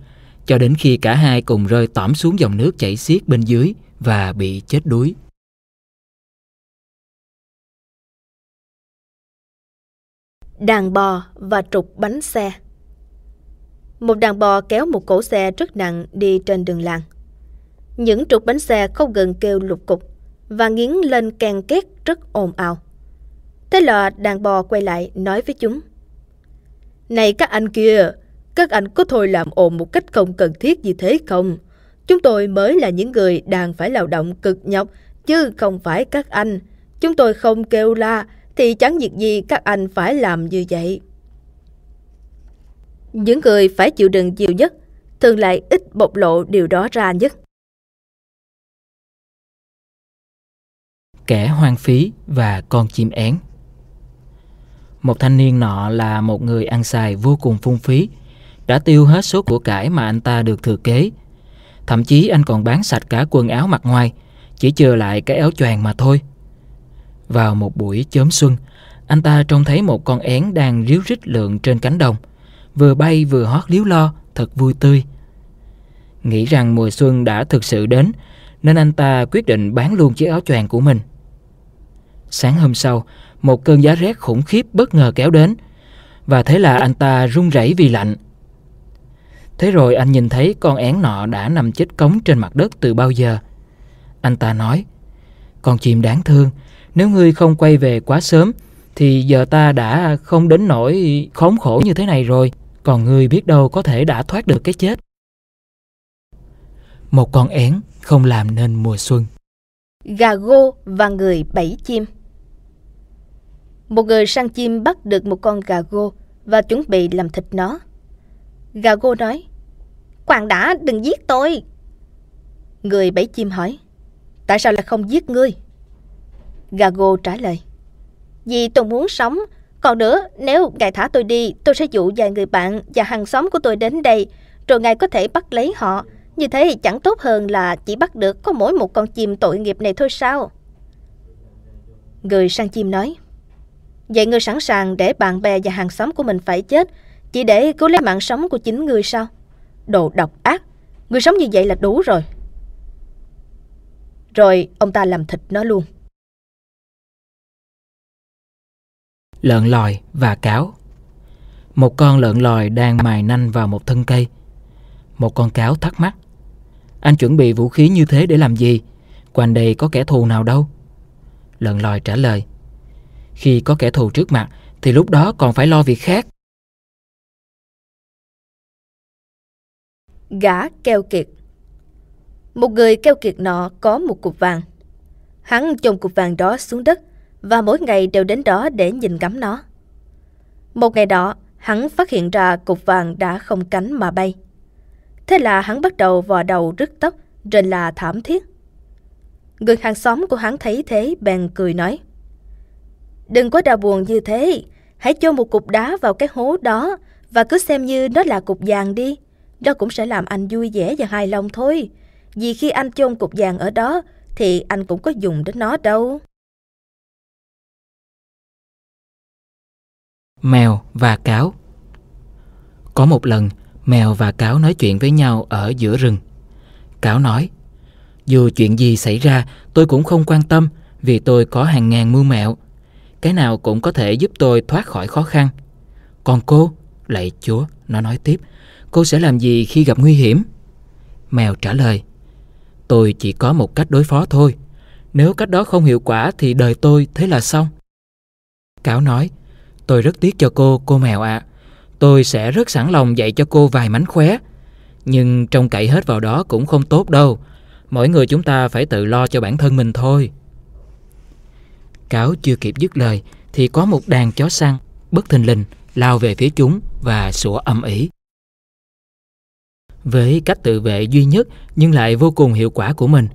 cho đến khi cả hai cùng rơi tõm xuống dòng nước chảy xiết bên dưới và bị chết đuối. Đàn bò và trục bánh xe. Một đàn bò kéo một cỗ xe rất nặng đi trên đường làng. Những trục bánh xe không ngừng kêu lục cục và nghiến lên ken két rất ồn ào. Thế là đàn bò quay lại nói với chúng: "Này các anh kia, các anh có thôi làm ồn một cách không cần thiết như thế không? Chúng tôi mới là những người đang phải lao động cực nhọc chứ không phải các anh. Chúng tôi không kêu la thì chẳng việc gì các anh phải làm như vậy." Những người phải chịu đựng nhiều nhất thường lại ít bộc lộ điều đó ra nhất. Kẻ hoang phí và con chim én. Một thanh niên nọ là một người ăn xài vô cùng phung phí, đã tiêu hết số của cải mà anh ta được thừa kế. Thậm chí anh còn bán sạch cả quần áo mặc ngoài, chỉ chừa lại cái áo choàng mà thôi. Vào một buổi chớm xuân, anh ta trông thấy một con én đang ríu rít lượn trên cánh đồng, vừa bay vừa hót líu lo, thật vui tươi. Nghĩ rằng mùa xuân đã thực sự đến, nên anh ta quyết định bán luôn chiếc áo choàng của mình. Sáng hôm sau, một cơn giá rét khủng khiếp bất ngờ kéo đến, và thế là anh ta run rẩy vì lạnh. Thế rồi anh nhìn thấy con én nọ đã nằm chết cống trên mặt đất từ bao giờ. Anh ta nói: "Con chim đáng thương, nếu ngươi không quay về quá sớm thì giờ ta đã không đến nỗi khốn khổ như thế này rồi. Còn ngươi biết đâu có thể đã thoát được cái chết." Một con én không làm nên mùa xuân. Gà gô và người bẫy chim. Một người săn chim bắt được một con gà gô và chuẩn bị làm thịt nó. Gà gô nói: "Khoan đã, đừng giết tôi." Người bẫy chim hỏi: "Tại sao lại không giết ngươi?" Gà gô trả lời: "Vì tôi muốn sống. Còn nữa, nếu ngài thả tôi đi, tôi sẽ dụ vài người bạn và hàng xóm của tôi đến đây, rồi ngài có thể bắt lấy họ. Như thế chẳng tốt hơn là chỉ bắt được có mỗi một con chim tội nghiệp này thôi sao?" Người săn chim nói: "Vậy ngươi sẵn sàng để bạn bè và hàng xóm của mình phải chết chỉ để cứu lấy mạng sống của chính ngươi sao? Đồ độc ác, ngươi sống như vậy là đủ rồi." Rồi ông ta làm thịt nó luôn. Lợn lòi và cáo. Một con lợn lòi đang mài nanh vào một thân cây. Một con cáo thắc mắc: "Anh chuẩn bị vũ khí như thế để làm gì? Quanh đây có kẻ thù nào đâu?" Lợn lòi trả lời: "Khi có kẻ thù trước mặt thì lúc đó còn phải lo việc khác." Gã keo kiệt. Một người keo kiệt nọ có một cục vàng. Hắn chôn cục vàng đó xuống đất và mỗi ngày đều đến đó để nhìn ngắm nó. Một ngày đó, hắn phát hiện ra cục vàng đã không cánh mà bay. Thế là hắn bắt đầu vò đầu rứt tóc, rên la thảm thiết. Người hàng xóm của hắn thấy thế bèn cười nói: "Đừng có đau buồn như thế, hãy chôn một cục đá vào cái hố đó và cứ xem như nó là cục vàng đi. Đó cũng sẽ làm anh vui vẻ và hài lòng thôi, vì khi anh chôn cục vàng ở đó thì anh cũng có dùng đến nó đâu." Mèo và cáo. Có một lần, mèo và cáo nói chuyện với nhau ở giữa rừng. Cáo nói: "Dù chuyện gì xảy ra tôi cũng không quan tâm, vì tôi có hàng ngàn mưu mẹo. Cái nào cũng có thể giúp tôi thoát khỏi khó khăn. Còn cô, lạy chúa," nó nói tiếp, "cô sẽ làm gì khi gặp nguy hiểm?" Mèo trả lời: "Tôi chỉ có một cách đối phó thôi. Nếu cách đó không hiệu quả thì đời tôi thế là xong." Cáo nói: "Tôi rất tiếc cho cô mèo ạ. Tôi sẽ rất sẵn lòng dạy cho cô vài mánh khóe. Nhưng trông cậy hết vào đó cũng không tốt đâu. Mỗi người chúng ta phải tự lo cho bản thân mình thôi." Cáo chưa kịp dứt lời thì có một đàn chó săn bất thình lình lao về phía chúng và sủa âm ỉ. Với cách tự vệ duy nhất nhưng lại vô cùng hiệu quả của mình,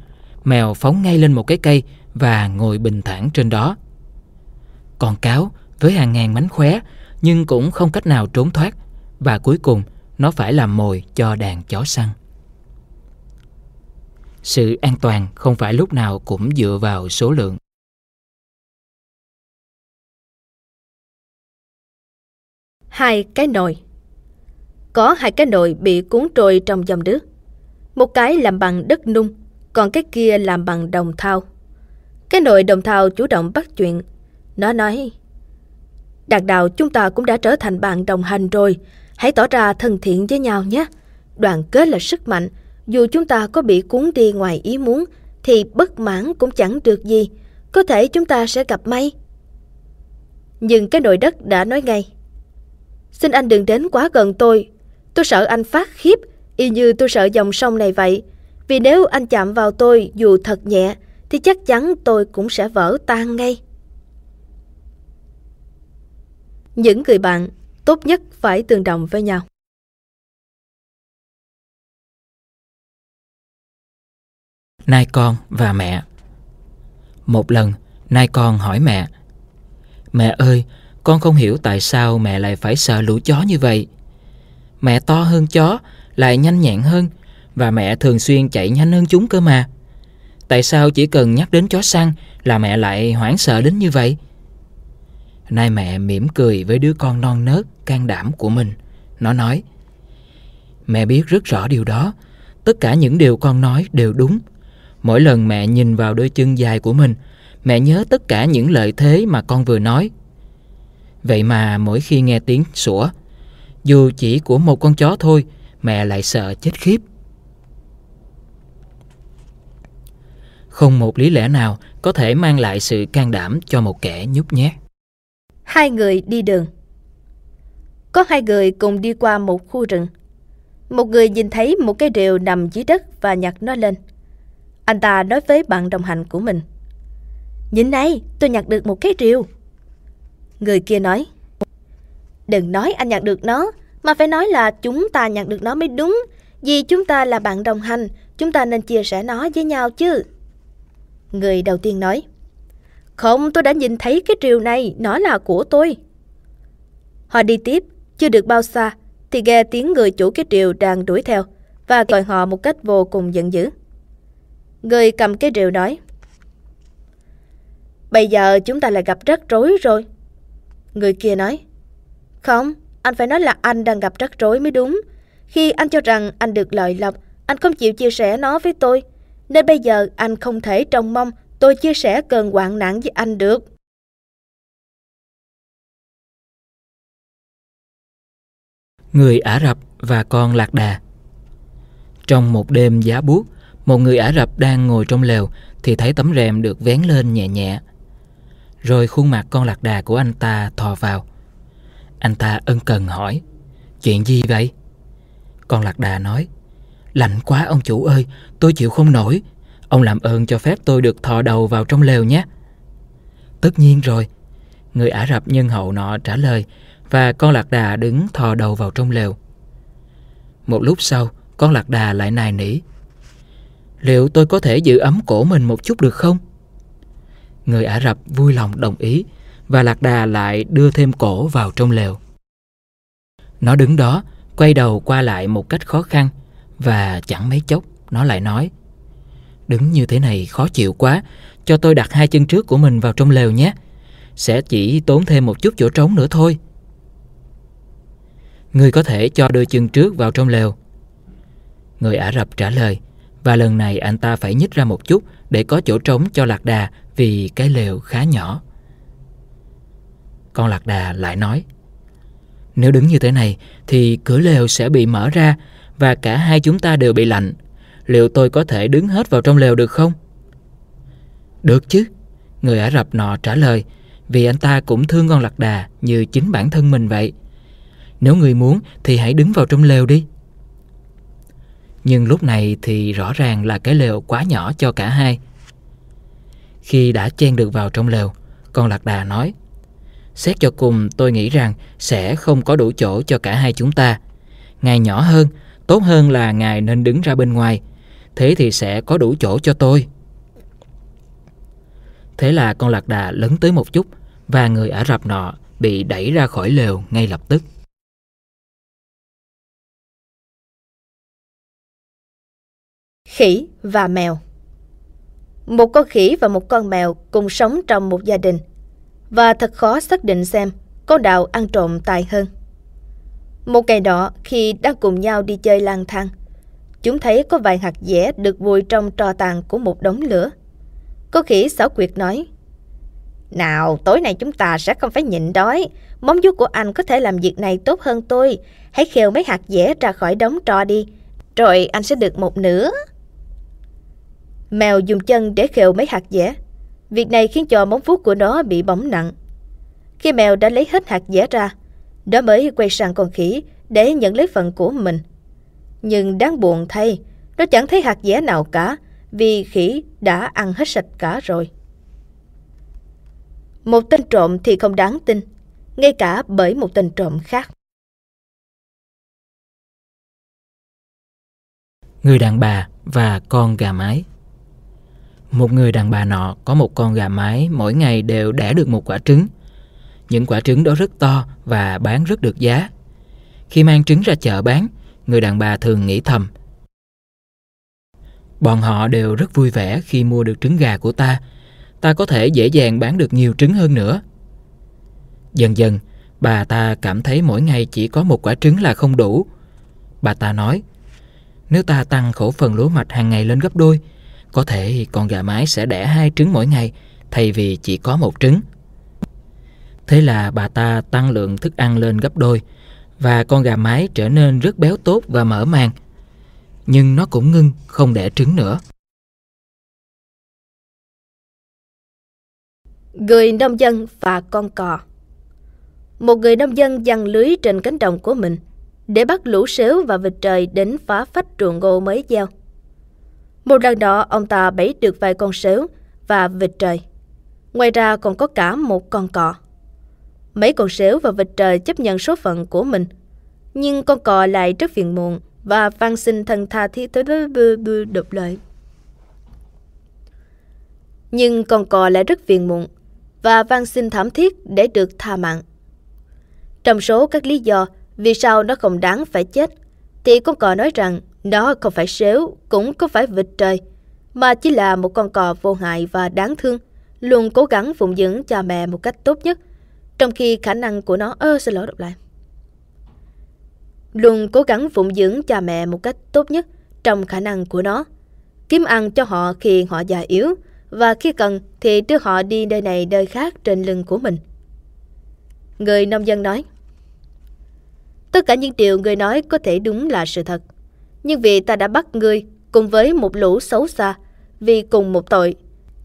mèo phóng ngay lên một cái cây và ngồi bình thản trên đó. Còn cáo, với hàng ngàn mánh khóe nhưng cũng không cách nào trốn thoát, và cuối cùng nó phải làm mồi cho đàn chó săn. Sự an toàn không phải lúc nào cũng dựa vào số lượng. Hai cái nồi. Có hai cái nồi bị cuốn trôi trong dòng nước. Một cái làm bằng đất nung, còn cái kia làm bằng đồng thau. Cái nồi đồng thau chủ động bắt chuyện. Nó nói: Đằng nào chúng ta cũng đã trở thành bạn đồng hành rồi, hãy tỏ ra thân thiện với nhau nhé. Đoàn kết là sức mạnh, dù chúng ta có bị cuốn đi ngoài ý muốn thì bất mãn cũng chẳng được gì, có thể chúng ta sẽ gặp may. Nhưng cái nồi đất đã nói ngay: xin anh đừng đến quá gần tôi sợ anh phát khiếp, y như tôi sợ dòng sông này vậy. Vì nếu anh chạm vào tôi dù thật nhẹ thì chắc chắn tôi cũng sẽ vỡ tan ngay. Những người bạn tốt nhất phải tương đồng với nhau. Nai con và mẹ. Một lần, Nai con hỏi mẹ: mẹ ơi, con không hiểu tại sao mẹ lại phải sợ lũ chó như vậy. Mẹ to hơn chó, lại nhanh nhẹn hơn, và mẹ thường xuyên chạy nhanh hơn chúng cơ mà. Tại sao chỉ cần nhắc đến chó săn là mẹ lại hoảng sợ đến như vậy? Nai mẹ mỉm cười với đứa con non nớt, can đảm của mình. Nó nói: mẹ biết rất rõ điều đó. Tất cả những điều con nói đều đúng. Mỗi lần mẹ nhìn vào đôi chân dài của mình, mẹ nhớ tất cả những lợi thế mà con vừa nói. Vậy mà mỗi khi nghe tiếng sủa, dù chỉ của một con chó thôi, mẹ lại sợ chết khiếp. Không một lý lẽ nào có thể mang lại sự can đảm cho một kẻ nhút nhát. Hai người đi đường. Có hai người cùng đi qua một khu rừng. Một người nhìn thấy một cái rìu nằm dưới đất và nhặt nó lên. Anh ta nói với bạn đồng hành của mình: nhìn này, tôi nhặt được một cái rìu. Người kia nói: đừng nói anh nhặt được nó, mà phải nói là chúng ta nhặt được nó mới đúng. Vì chúng ta là bạn đồng hành, chúng ta nên chia sẻ nó với nhau chứ. Người đầu tiên nói: không, tôi đã nhìn thấy cái rìu này, nó là của tôi. Họ đi tiếp, chưa được bao xa thì nghe tiếng người chủ cái rìu đang đuổi theo và gọi họ một cách vô cùng giận dữ. Người cầm cái rìu nói: bây giờ chúng ta lại gặp rắc rối rồi. Người kia nói: không, anh phải nói là anh đang gặp rắc rối mới đúng. Khi anh cho rằng anh được lợi lộc, anh không chịu chia sẻ nó với tôi, nên bây giờ anh không thể trông mong tôi chia sẻ cơn hoạn nạn với anh được. Người Ả Rập và con lạc đà. Trong một đêm giá buốt, một người Ả Rập đang ngồi trong lều thì thấy tấm rèm được vén lên nhẹ nhẹ. Rồi khuôn mặt con lạc đà của anh ta thò vào. Anh ta ân cần hỏi: chuyện gì vậy? Con lạc đà nói: lạnh quá ông chủ ơi, tôi chịu không nổi. Ông làm ơn cho phép tôi được thò đầu vào trong lều nhé. Tất nhiên rồi, người Ả Rập nhân hậu nọ trả lời, và con lạc đà đứng thò đầu vào trong lều. Một lúc sau, con lạc đà lại nài nỉ: liệu tôi có thể giữ ấm cổ mình một chút được không? Người Ả Rập vui lòng đồng ý, và lạc đà lại đưa thêm cổ vào trong lều. Nó đứng đó, quay đầu qua lại một cách khó khăn, và chẳng mấy chốc nó lại nói: đứng như thế này khó chịu quá, cho tôi đặt hai chân trước của mình vào trong lều nhé. Sẽ chỉ tốn thêm một chút chỗ trống nữa thôi. Ngươi có thể cho đôi chân trước vào trong lều. Người Ả Rập trả lời, và lần này anh ta phải nhích ra một chút để có chỗ trống cho lạc đà vì cái lều khá nhỏ. Con lạc đà lại nói: nếu đứng như thế này thì cửa lều sẽ bị mở ra và cả hai chúng ta đều bị lạnh. Liệu tôi có thể đứng hết vào trong lều được không? Được chứ, người Ả Rập nọ trả lời, vì anh ta cũng thương con lạc đà như chính bản thân mình vậy. Nếu người muốn thì hãy đứng vào trong lều đi. Nhưng lúc này thì rõ ràng là cái lều quá nhỏ cho cả hai. Khi đã chen được vào trong lều, con lạc đà nói: xét cho cùng tôi nghĩ rằng sẽ không có đủ chỗ cho cả hai chúng ta. Ngài nhỏ hơn, tốt hơn là ngài nên đứng ra bên ngoài. Thế thì sẽ có đủ chỗ cho tôi. Thế là con lạc đà lấn tới một chút, và người Ả Rập nọ bị đẩy ra khỏi lều ngay lập tức. Khỉ và mèo. Một con khỉ và một con mèo cùng sống trong một gia đình, và thật khó xác định xem con nào ăn trộm tài hơn. Một ngày nọ, khi đang cùng nhau đi chơi lang thang, chúng thấy có vài hạt dẻ được vùi trong tro tàn của một đống lửa. Con khỉ xảo quyệt nói: nào, tối nay chúng ta sẽ không phải nhịn đói, Móng vuốt của anh có thể làm việc này tốt hơn tôi. Hãy khều mấy hạt dẻ ra khỏi đống tro đi, rồi anh sẽ được một nửa. Mèo dùng chân để khều mấy hạt dẻ. Việc này khiến cho móng vuốt của nó bị bỏng nặng. Khi mèo đã lấy hết hạt dẻ ra, nó mới quay sang con khỉ để nhận lấy phần của mình. Nhưng đáng buồn thay, nó chẳng thấy hạt dẻ nào cả, vì khỉ đã ăn hết sạch cả rồi. Một tên trộm thì không đáng tin, ngay cả bởi một tên trộm khác. Người đàn bà và con gà mái. Một người đàn bà nọ có một con gà mái mỗi ngày đều đẻ được một quả trứng. Những quả trứng đó rất to và bán rất được giá. Khi mang trứng ra chợ bán, người đàn bà thường nghĩ thầm: bọn họ đều rất vui vẻ khi mua được trứng gà của ta. Ta có thể dễ dàng bán được nhiều trứng hơn nữa. Dần dần, bà ta cảm thấy mỗi ngày chỉ có một quả trứng là không đủ. Bà ta nói: nếu ta tăng khẩu phần lúa mạch hàng ngày lên gấp đôi, có thể con gà mái sẽ đẻ 2 trứng mỗi ngày thay vì chỉ có 1 trứng. Thế là bà ta tăng lượng thức ăn lên gấp đôi và con gà mái trở nên rất béo tốt và mỡ màng. Nhưng nó cũng ngưng không đẻ trứng nữa. Người nông dân và con cò. Một người nông dân giăng lưới trên cánh đồng của mình để bắt lũ sếu và vịt trời đến phá phách ruộng ngô mới gieo. Một lần đó, ông ta bẫy được vài con sếu và vịt trời. Ngoài ra còn có cả một con cò. Mấy con sếu và vịt trời chấp nhận số phận của mình, nhưng con cò lại rất phiền muộn và van xin thần tha thiết đột lợi. Nhưng con cò lại rất phiền muộn và van xin thảm thiết để được tha mạng. Trong số các lý do vì sao nó không đáng phải chết, thì con cò nói rằng nó không phải sếu, cũng không phải vịt trời, mà chỉ là một con cò vô hại và đáng thương, luôn cố gắng phụng dưỡng cha mẹ một cách tốt nhất, trong khi khả năng của nó kiếm ăn cho họ khi họ già yếu, và khi cần thì đưa họ đi nơi này nơi khác trên lưng của mình. Người nông dân nói: tất cả những điều người nói có thể đúng là sự thật, nhưng vì ta đã bắt người cùng với một lũ xấu xa vì cùng một tội,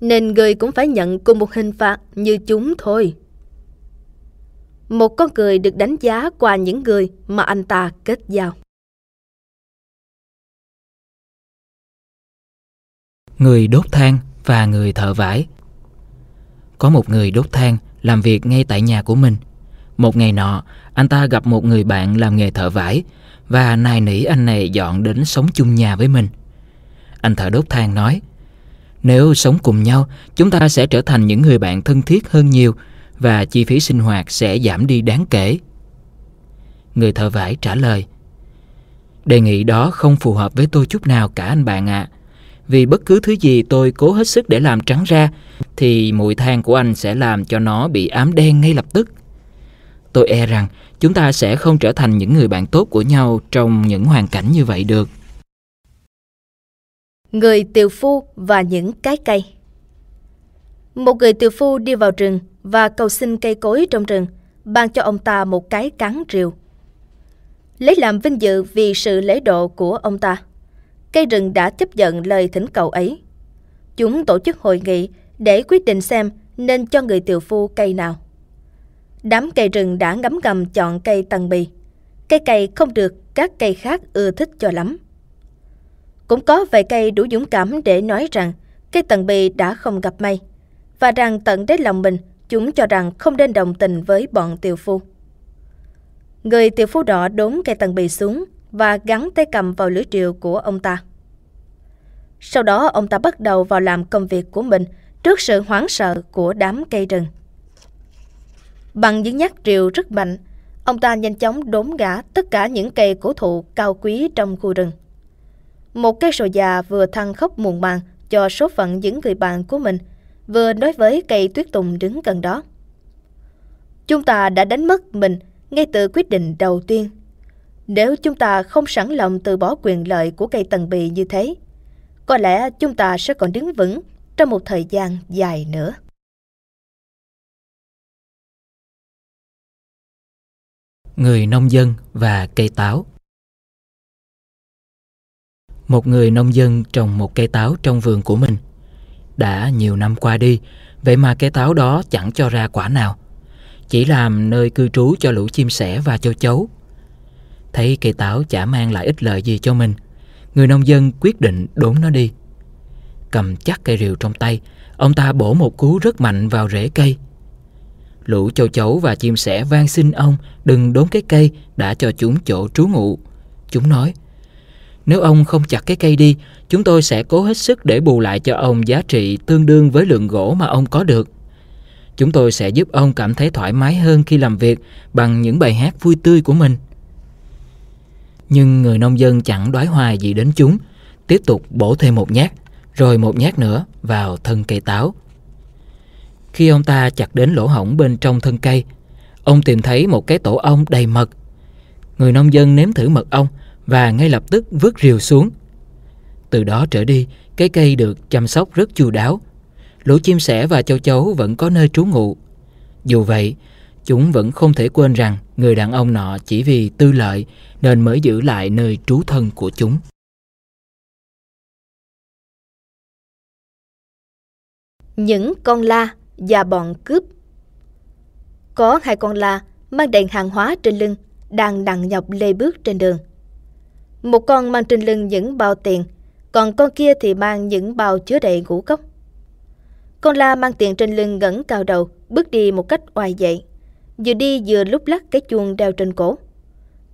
nên người cũng phải nhận cùng một hình phạt như chúng thôi. Một con người được đánh giá qua những người mà anh ta kết giao. Người đốt than và người thợ vải. Có một người đốt than làm việc ngay tại nhà của mình. Một ngày nọ, anh ta gặp một người bạn làm nghề thợ vải và nài nỉ anh này dọn đến sống chung nhà với mình. Anh thợ đốt than nói: nếu sống cùng nhau, chúng ta sẽ trở thành những người bạn thân thiết hơn nhiều và chi phí sinh hoạt sẽ giảm đi đáng kể. Người thợ vải trả lời: đề nghị đó không phù hợp với tôi chút nào cả anh bạn ạ. Vì bất cứ thứ gì tôi cố hết sức để làm trắng ra thì mùi than của anh sẽ làm cho nó bị ám đen ngay lập tức. Tôi e rằng chúng ta sẽ không trở thành những người bạn tốt của nhau trong những hoàn cảnh như vậy được. Người tiều phu và những cái cây. Một người tiều phu đi vào rừng và cầu xin cây cối trong rừng ban cho ông ta một cái cán rìu, lấy làm vinh dự vì sự lễ độ của ông ta. Cây rừng đã chấp nhận lời thỉnh cầu ấy. Chúng tổ chức hội nghị để quyết định xem nên cho người tiều phu cây nào. Đám cây rừng đã ngấm ngầm chọn cây tần bì. Cây cày không được các cây khác ưa thích cho lắm. Cũng có vài cây đủ dũng cảm để nói rằng cây tần bì đã không gặp may, và rằng tận đáy lòng mình chúng cho rằng không nên đồng tình với bọn tiều phu. Người tiều phu đỏ đốn cây tần bì xuống và gắn tay cầm vào lưỡi rìu của ông ta. Sau đó ông ta bắt đầu vào làm công việc của mình trước sự hoảng sợ của đám cây rừng. Bằng những nhát rìu rất mạnh, ông ta nhanh chóng đốn ngã tất cả những cây cổ thụ cao quý trong khu rừng. Một cây sồi già vừa than khóc muộn màng cho số phận những người bạn của mình, vừa nói với cây tuyết tùng đứng gần đó: chúng ta đã đánh mất mình ngay từ quyết định đầu tiên. Nếu chúng ta không sẵn lòng từ bỏ quyền lợi của cây tần bì như thế, có lẽ chúng ta sẽ còn đứng vững trong một thời gian dài nữa. người nông dân và cây táo. Một người nông dân trồng một cây táo trong vườn của mình. Đã nhiều năm qua đi, vậy mà cây táo đó chẳng cho ra quả nào, chỉ làm nơi cư trú cho lũ chim sẻ và châu chấu. Thấy cây táo chả mang lại ích lợi gì cho mình, người nông dân quyết định đốn nó đi. Cầm chắc cây rìu trong tay, ông ta bổ một cú rất mạnh vào rễ cây. Lũ châu chấu và chim sẻ van xin ông đừng đốn cái cây đã cho chúng chỗ trú ngụ. Chúng nói, nếu ông không chặt cái cây đi, chúng tôi sẽ cố hết sức để bù lại cho ông giá trị tương đương với lượng gỗ mà ông có được. Chúng tôi sẽ giúp ông cảm thấy thoải mái hơn khi làm việc bằng những bài hát vui tươi của mình. Nhưng người nông dân chẳng đoái hoài gì đến chúng, tiếp tục bổ thêm một nhát, rồi một nhát nữa vào thân cây táo. Khi ông ta chặt đến lỗ hổng bên trong thân cây, ông tìm thấy một cái tổ ong đầy mật. Người nông dân nếm thử mật ong và ngay lập tức vứt rìu xuống. Từ đó trở đi, cái cây được chăm sóc rất chu đáo. Lũ chim sẻ và châu chấu vẫn có nơi trú ngụ. Dù vậy, chúng vẫn không thể quên rằng người đàn ông nọ chỉ vì tư lợi nên mới giữ lại nơi trú thân của chúng. Những con la và bọn cướp. Có hai con la mang đèn hàng hóa trên lưng đang nặng nhọc lê bước trên đường. Một con mang trên lưng những bao tiền, còn con kia thì mang những bao chứa đầy ngũ cốc. Con la mang tiền trên lưng ngẩng cao đầu, bước đi một cách oai dậy, vừa đi vừa lúc lắc cái chuông đeo trên cổ.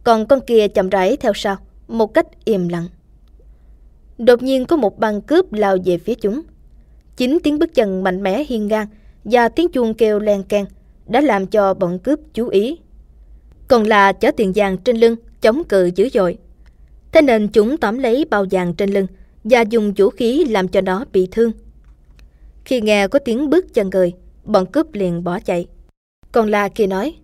Còn con kia chậm rãi theo sau, một cách im lặng. Đột nhiên có một băng cướp lao về phía chúng. 9 tiếng bước chân mạnh mẽ hiên ngang và tiếng chuông kêu len keng đã làm cho bọn cướp chú ý. Còn là chở tiền vàng trên lưng chống cự dữ dội. Thế nên chúng tóm lấy bao vàng trên lưng và dùng vũ khí làm cho nó bị thương. Khi nghe có tiếng bước chân người, bọn cướp liền bỏ chạy. Còn là kia nói,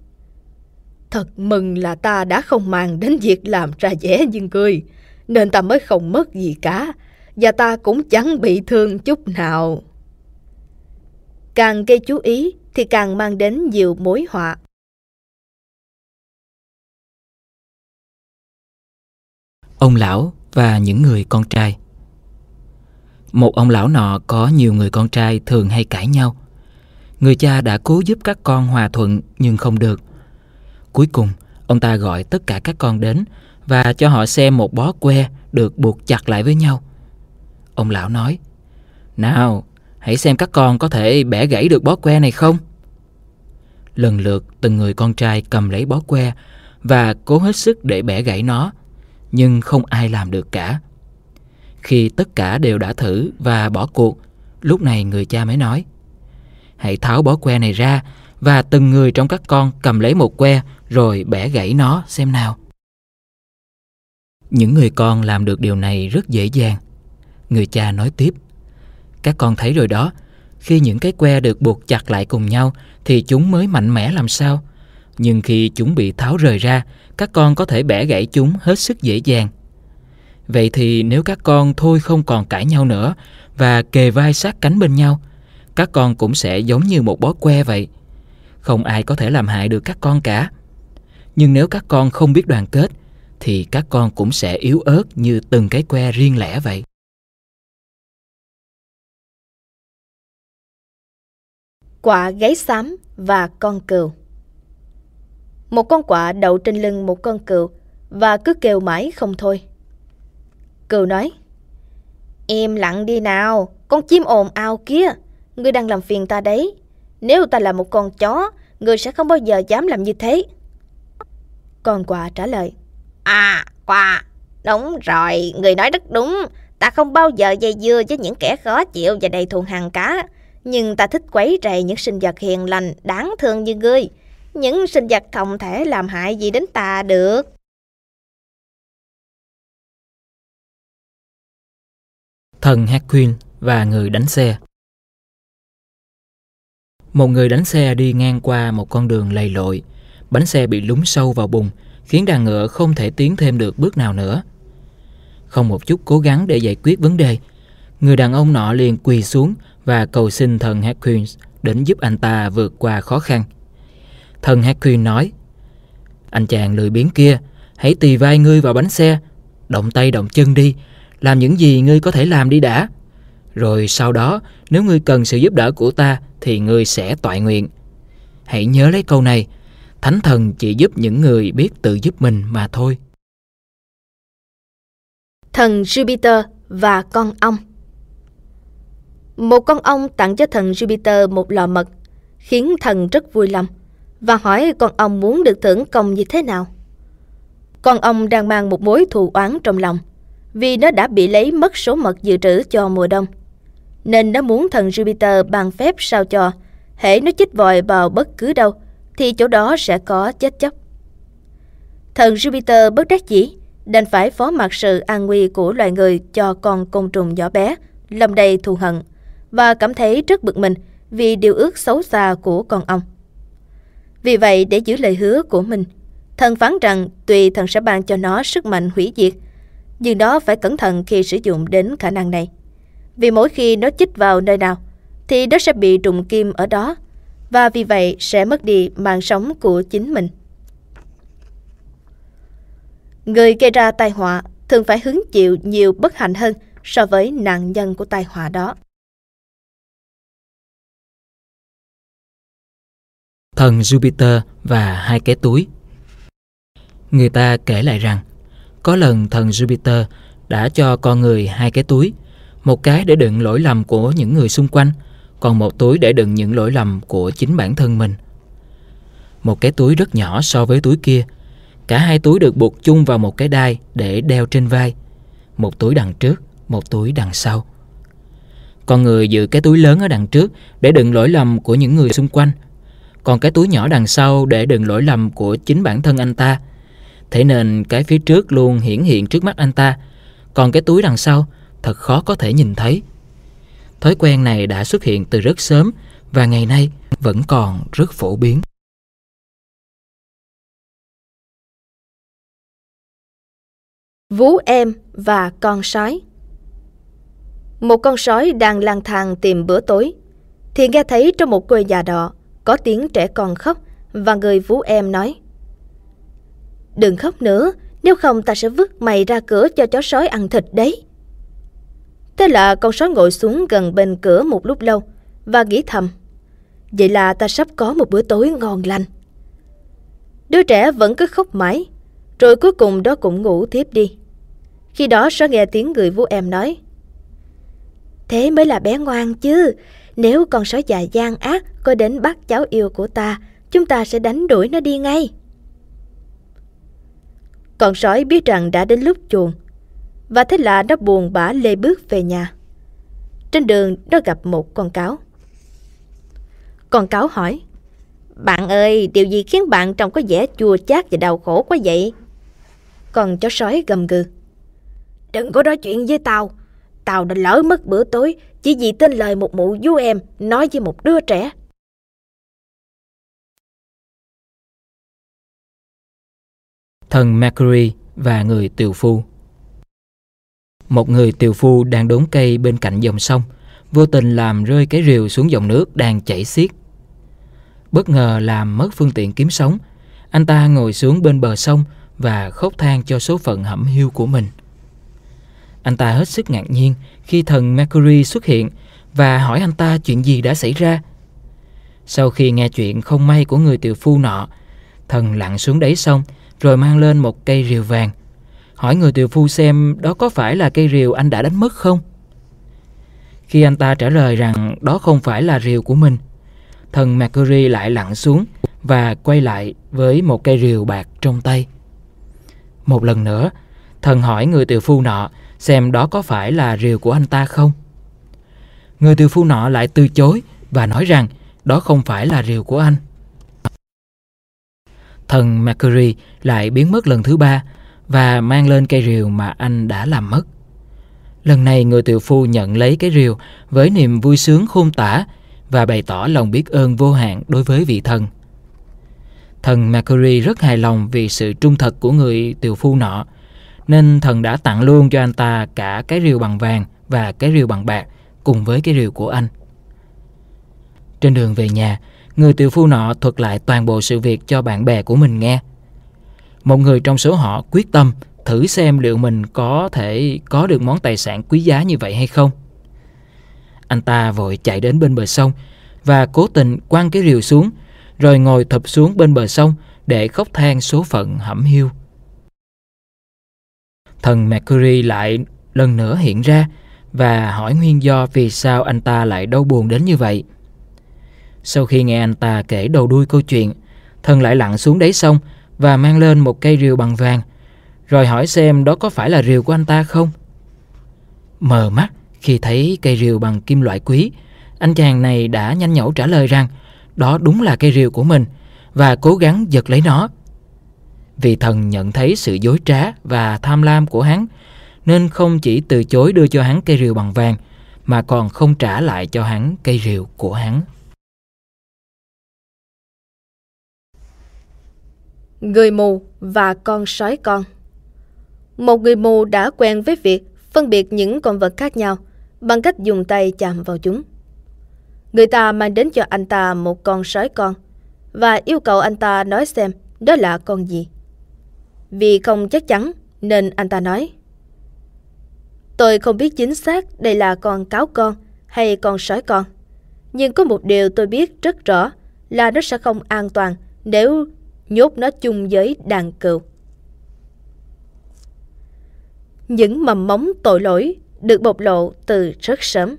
thật mừng là ta đã không màng đến việc làm ra vẻ nhưng cười, nên ta mới không mất gì cả. Và ta cũng chẳng bị thương chút nào. Càng gây chú ý thì càng mang đến nhiều mối họa. Ông lão và những người con trai. Một ông lão nọ có nhiều người con trai thường hay cãi nhau. Người cha đã cố giúp các con hòa thuận nhưng không được. Cuối cùng, ông ta gọi tất cả các con đến và cho họ xem một bó que được buộc chặt lại với nhau. Ông lão nói, nào, hãy xem các con có thể bẻ gãy được bó que này không? Lần lượt từng người con trai cầm lấy bó que và cố hết sức để bẻ gãy nó, nhưng không ai làm được cả. Khi tất cả đều đã thử và bỏ cuộc, lúc này người cha mới nói, hãy tháo bó que này ra và từng người trong các con cầm lấy một que rồi bẻ gãy nó xem nào. Những người con làm được điều này rất dễ dàng. Người cha nói tiếp, các con thấy rồi đó, khi những cái que được buộc chặt lại cùng nhau thì chúng mới mạnh mẽ làm sao. Nhưng khi chúng bị tháo rời ra, các con có thể bẻ gãy chúng hết sức dễ dàng. Vậy thì nếu các con thôi không còn cãi nhau nữa và kề vai sát cánh bên nhau, các con cũng sẽ giống như một bó que vậy. Không ai có thể làm hại được các con cả. Nhưng nếu các con không biết đoàn kết thì các con cũng sẽ yếu ớt như từng cái que riêng lẻ vậy. Quạ gáy xám và con cừu. Một con quạ đậu trên lưng một con cừu và cứ kêu mãi không thôi. Cừu nói, im lặng đi nào, con chim ồn ào kia, ngươi đang làm phiền ta đấy. Nếu ta là một con chó, ngươi sẽ không bao giờ dám làm như thế. Con quạ trả lời, quạ, đúng rồi, ngươi nói rất đúng. Ta không bao giờ dây dưa với những kẻ khó chịu và đầy thù hằn cả. Nhưng ta thích quấy rầy những sinh vật hiền lành, đáng thương như ngươi. Những sinh vật không thể làm hại gì đến ta được. Thần Hercules và người đánh xe. Một người đánh xe đi ngang qua một con đường lầy lội. Bánh xe bị lún sâu vào bùn, khiến đàn ngựa không thể tiến thêm được bước nào nữa. Không một chút cố gắng để giải quyết vấn đề, người đàn ông nọ liền quỳ xuống và cầu xin thần Hercules đến giúp anh ta vượt qua khó khăn. Thần Hercules nói, Anh chàng lười biếng kia, hãy tì vai ngươi vào bánh xe, động tay động chân đi, làm những gì ngươi có thể làm đi đã. Rồi sau đó, nếu ngươi cần sự giúp đỡ của ta, thì ngươi sẽ toại nguyện. Hãy nhớ lấy câu này, Thánh Thần chỉ giúp những người biết tự giúp mình mà thôi. Thần Jupiter và con ong. Một con ong tặng cho thần Jupiter một lọ mật, khiến thần rất vui lòng, và hỏi con ong muốn được thưởng công như thế nào. Con ong đang mang một mối thù oán trong lòng, vì nó đã bị lấy mất số mật dự trữ cho mùa đông, nên nó muốn thần Jupiter ban phép sao cho hễ nó chích vòi vào bất cứ đâu thì chỗ đó sẽ có chết chóc. Thần Jupiter bất đắc dĩ đành phải phó mặc sự an nguy của loài người cho con côn trùng nhỏ bé, lòng đầy thù hận và cảm thấy rất bực mình vì điều ước xấu xa của con ong. Vì vậy, để giữ lời hứa của mình, thần phán rằng tùy thần sẽ ban cho nó sức mạnh hủy diệt, nhưng nó phải cẩn thận khi sử dụng đến khả năng này. Vì mỗi khi nó chích vào nơi nào, thì nó sẽ bị trùng kim ở đó, và vì vậy sẽ mất đi mạng sống của chính mình. Người gây ra tai họa thường phải hứng chịu nhiều bất hạnh hơn so với nạn nhân của tai họa đó. Thần Jupiter và hai cái túi. Người ta kể lại rằng, có lần thần Jupiter đã cho con người hai cái túi, một cái để đựng lỗi lầm của những người xung quanh, còn một túi để đựng những lỗi lầm của chính bản thân mình. Một cái túi rất nhỏ so với túi kia, cả hai túi được buộc chung vào một cái đai để đeo trên vai, một túi đằng trước, một túi đằng sau. Con người giữ cái túi lớn ở đằng trước để đựng lỗi lầm của những người xung quanh, còn cái túi nhỏ đằng sau để đựng lỗi lầm của chính bản thân anh ta. Thế nên cái phía trước luôn hiển hiện trước mắt anh ta, còn cái túi đằng sau thật khó có thể nhìn thấy. Thói quen này đã xuất hiện từ rất sớm và ngày nay vẫn còn rất phổ biến. Vú em và con sói. Một con sói đang lang thang tìm bữa tối thì nghe thấy trong một quê già đỏ có tiếng trẻ con khóc, và người vú em nói: "Đừng khóc nữa, nếu không ta sẽ vứt mày ra cửa cho chó sói ăn thịt đấy." Thế là con sói ngồi xuống gần bên cửa một lúc lâu và nghĩ thầm: "Vậy là ta sắp có một bữa tối ngon lành." Đứa trẻ vẫn cứ khóc mãi, rồi cuối cùng đó cũng ngủ thiếp đi. Khi đó sói nghe tiếng người vú em nói: "Thế mới là bé ngoan chứ, nếu con sói già gian ác có đến bắt cháu yêu của ta, chúng ta sẽ đánh đuổi nó đi ngay." Con sói biết rằng đã đến lúc chuồn, và thế là nó buồn bã lê bước về nhà. Trên đường nó gặp một con cáo. Con cáo hỏi: "Bạn ơi, điều gì khiến bạn trông có vẻ chua chát và đau khổ quá vậy?" Con chó sói gầm gừ: "Đừng có nói chuyện với tao. Tao đã lỡ mất bữa tối chỉ vì tin lời một mụ vú em nói với một đứa trẻ." Thần Mercury và người tiều phu. Một người tiều phu đang đốn cây bên cạnh dòng sông, vô tình làm rơi cái rìu xuống dòng nước đang chảy xiết. Bất ngờ làm mất phương tiện kiếm sống, anh ta ngồi xuống bên bờ sông và khóc than cho số phận hẩm hiu của mình. Anh ta hết sức ngạc nhiên khi thần Mercury xuất hiện và hỏi anh ta chuyện gì đã xảy ra. Sau khi nghe chuyện không may của người tiều phu nọ, thần lặn xuống đáy sông rồi mang lên một cây rìu vàng, hỏi người tiều phu xem đó có phải là cây rìu anh đã đánh mất không. Khi anh ta trả lời rằng đó không phải là rìu của mình, thần Mercury lại lặn xuống và quay lại với một cây rìu bạc trong tay. Một lần nữa, thần hỏi người tiều phu nọ xem đó có phải là rìu của anh ta không. Người tiều phu nọ lại từ chối và nói rằng đó không phải là rìu của anh. Thần Mercury lại biến mất lần thứ ba và mang lên cây rìu mà anh đã làm mất. Lần này người tiều phu nhận lấy cái rìu với niềm vui sướng khôn tả và bày tỏ lòng biết ơn vô hạn đối với vị thần. Thần Mercury rất hài lòng vì sự trung thực của người tiều phu nọ, nên thần đã tặng luôn cho anh ta cả cái rìu bằng vàng và cái rìu bằng bạc cùng với cái rìu của anh. Trên đường về nhà, người tiều phu nọ thuật lại toàn bộ sự việc cho bạn bè của mình nghe. Một người trong số họ quyết tâm thử xem liệu mình có thể có được món tài sản quý giá như vậy hay không. Anh ta vội chạy đến bên bờ sông và cố tình quăng cái rìu xuống, rồi ngồi thụp xuống bên bờ sông để khóc than số phận hẩm hiu. Thần Mercury lại lần nữa hiện ra và hỏi nguyên do vì sao anh ta lại đau buồn đến như vậy. Sau khi nghe anh ta kể đầu đuôi câu chuyện, thần lại lặn xuống đáy sông và mang lên một cây rìu bằng vàng, rồi hỏi xem đó có phải là rìu của anh ta không. Mờ mắt khi thấy cây rìu bằng kim loại quý, anh chàng này đã nhanh nhẩu trả lời rằng đó đúng là cây rìu của mình và cố gắng giật lấy nó. Vì thần nhận thấy sự dối trá và tham lam của hắn, nên không chỉ từ chối đưa cho hắn cây rìu bằng vàng, mà còn không trả lại cho hắn cây rìu của hắn. Người mù và con sói con. Một người mù đã quen với việc phân biệt những con vật khác nhau bằng cách dùng tay chạm vào chúng. Người ta mang đến cho anh ta một con sói con và yêu cầu anh ta nói xem đó là con gì. Vì không chắc chắn nên anh ta nói: "Tôi không biết chính xác đây là con cáo con hay con sói con, nhưng có một điều tôi biết rất rõ là nó sẽ không an toàn nếu nhốt nó chung với đàn cừu." Những mầm móng tội lỗi được bộc lộ từ rất sớm.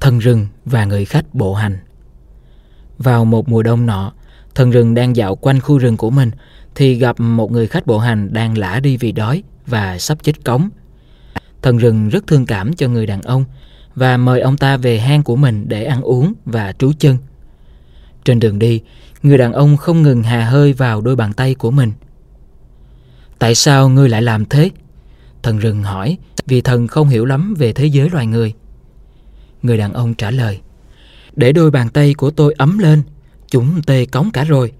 Thần rừng và người khách bộ hành. Vào một mùa đông nọ, thần rừng đang dạo quanh khu rừng của mình thì gặp một người khách bộ hành đang lả đi vì đói và sắp chết cống. Thần rừng rất thương cảm cho người đàn ông và mời ông ta về hang của mình để ăn uống và trú chân. Trên đường đi, người đàn ông không ngừng hà hơi vào đôi bàn tay của mình. "Tại sao ngươi lại làm thế?" Thần rừng hỏi, vì thần không hiểu lắm về thế giới loài người. Người đàn ông trả lời: "Để đôi bàn tay của tôi ấm lên, chúng tê cống cả rồi."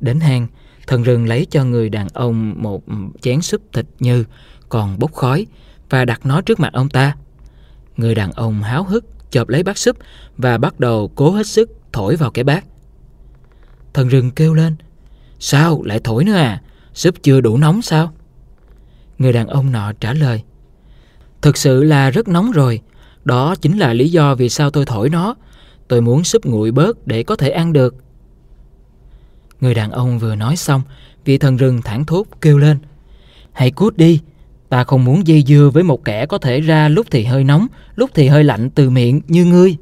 Đến hang, thần rừng lấy cho người đàn ông một chén súp thịt nhừ còn bốc khói và đặt nó trước mặt ông ta. Người đàn ông háo hức chộp lấy bát súp và bắt đầu cố hết sức thổi vào cái bát. Thần rừng kêu lên: "Sao lại thổi nữa à? Súp chưa đủ nóng sao?" Người đàn ông nọ trả lời: "Thực sự là rất nóng rồi. Đó chính là lý do vì sao tôi thổi nó. Tôi muốn súp nguội bớt để có thể ăn được." Người đàn ông vừa nói xong, vị thần rừng thảng thốt kêu lên: "Hãy cút đi, ta không muốn dây dưa với một kẻ có thể ra lúc thì hơi nóng, lúc thì hơi lạnh từ miệng như ngươi."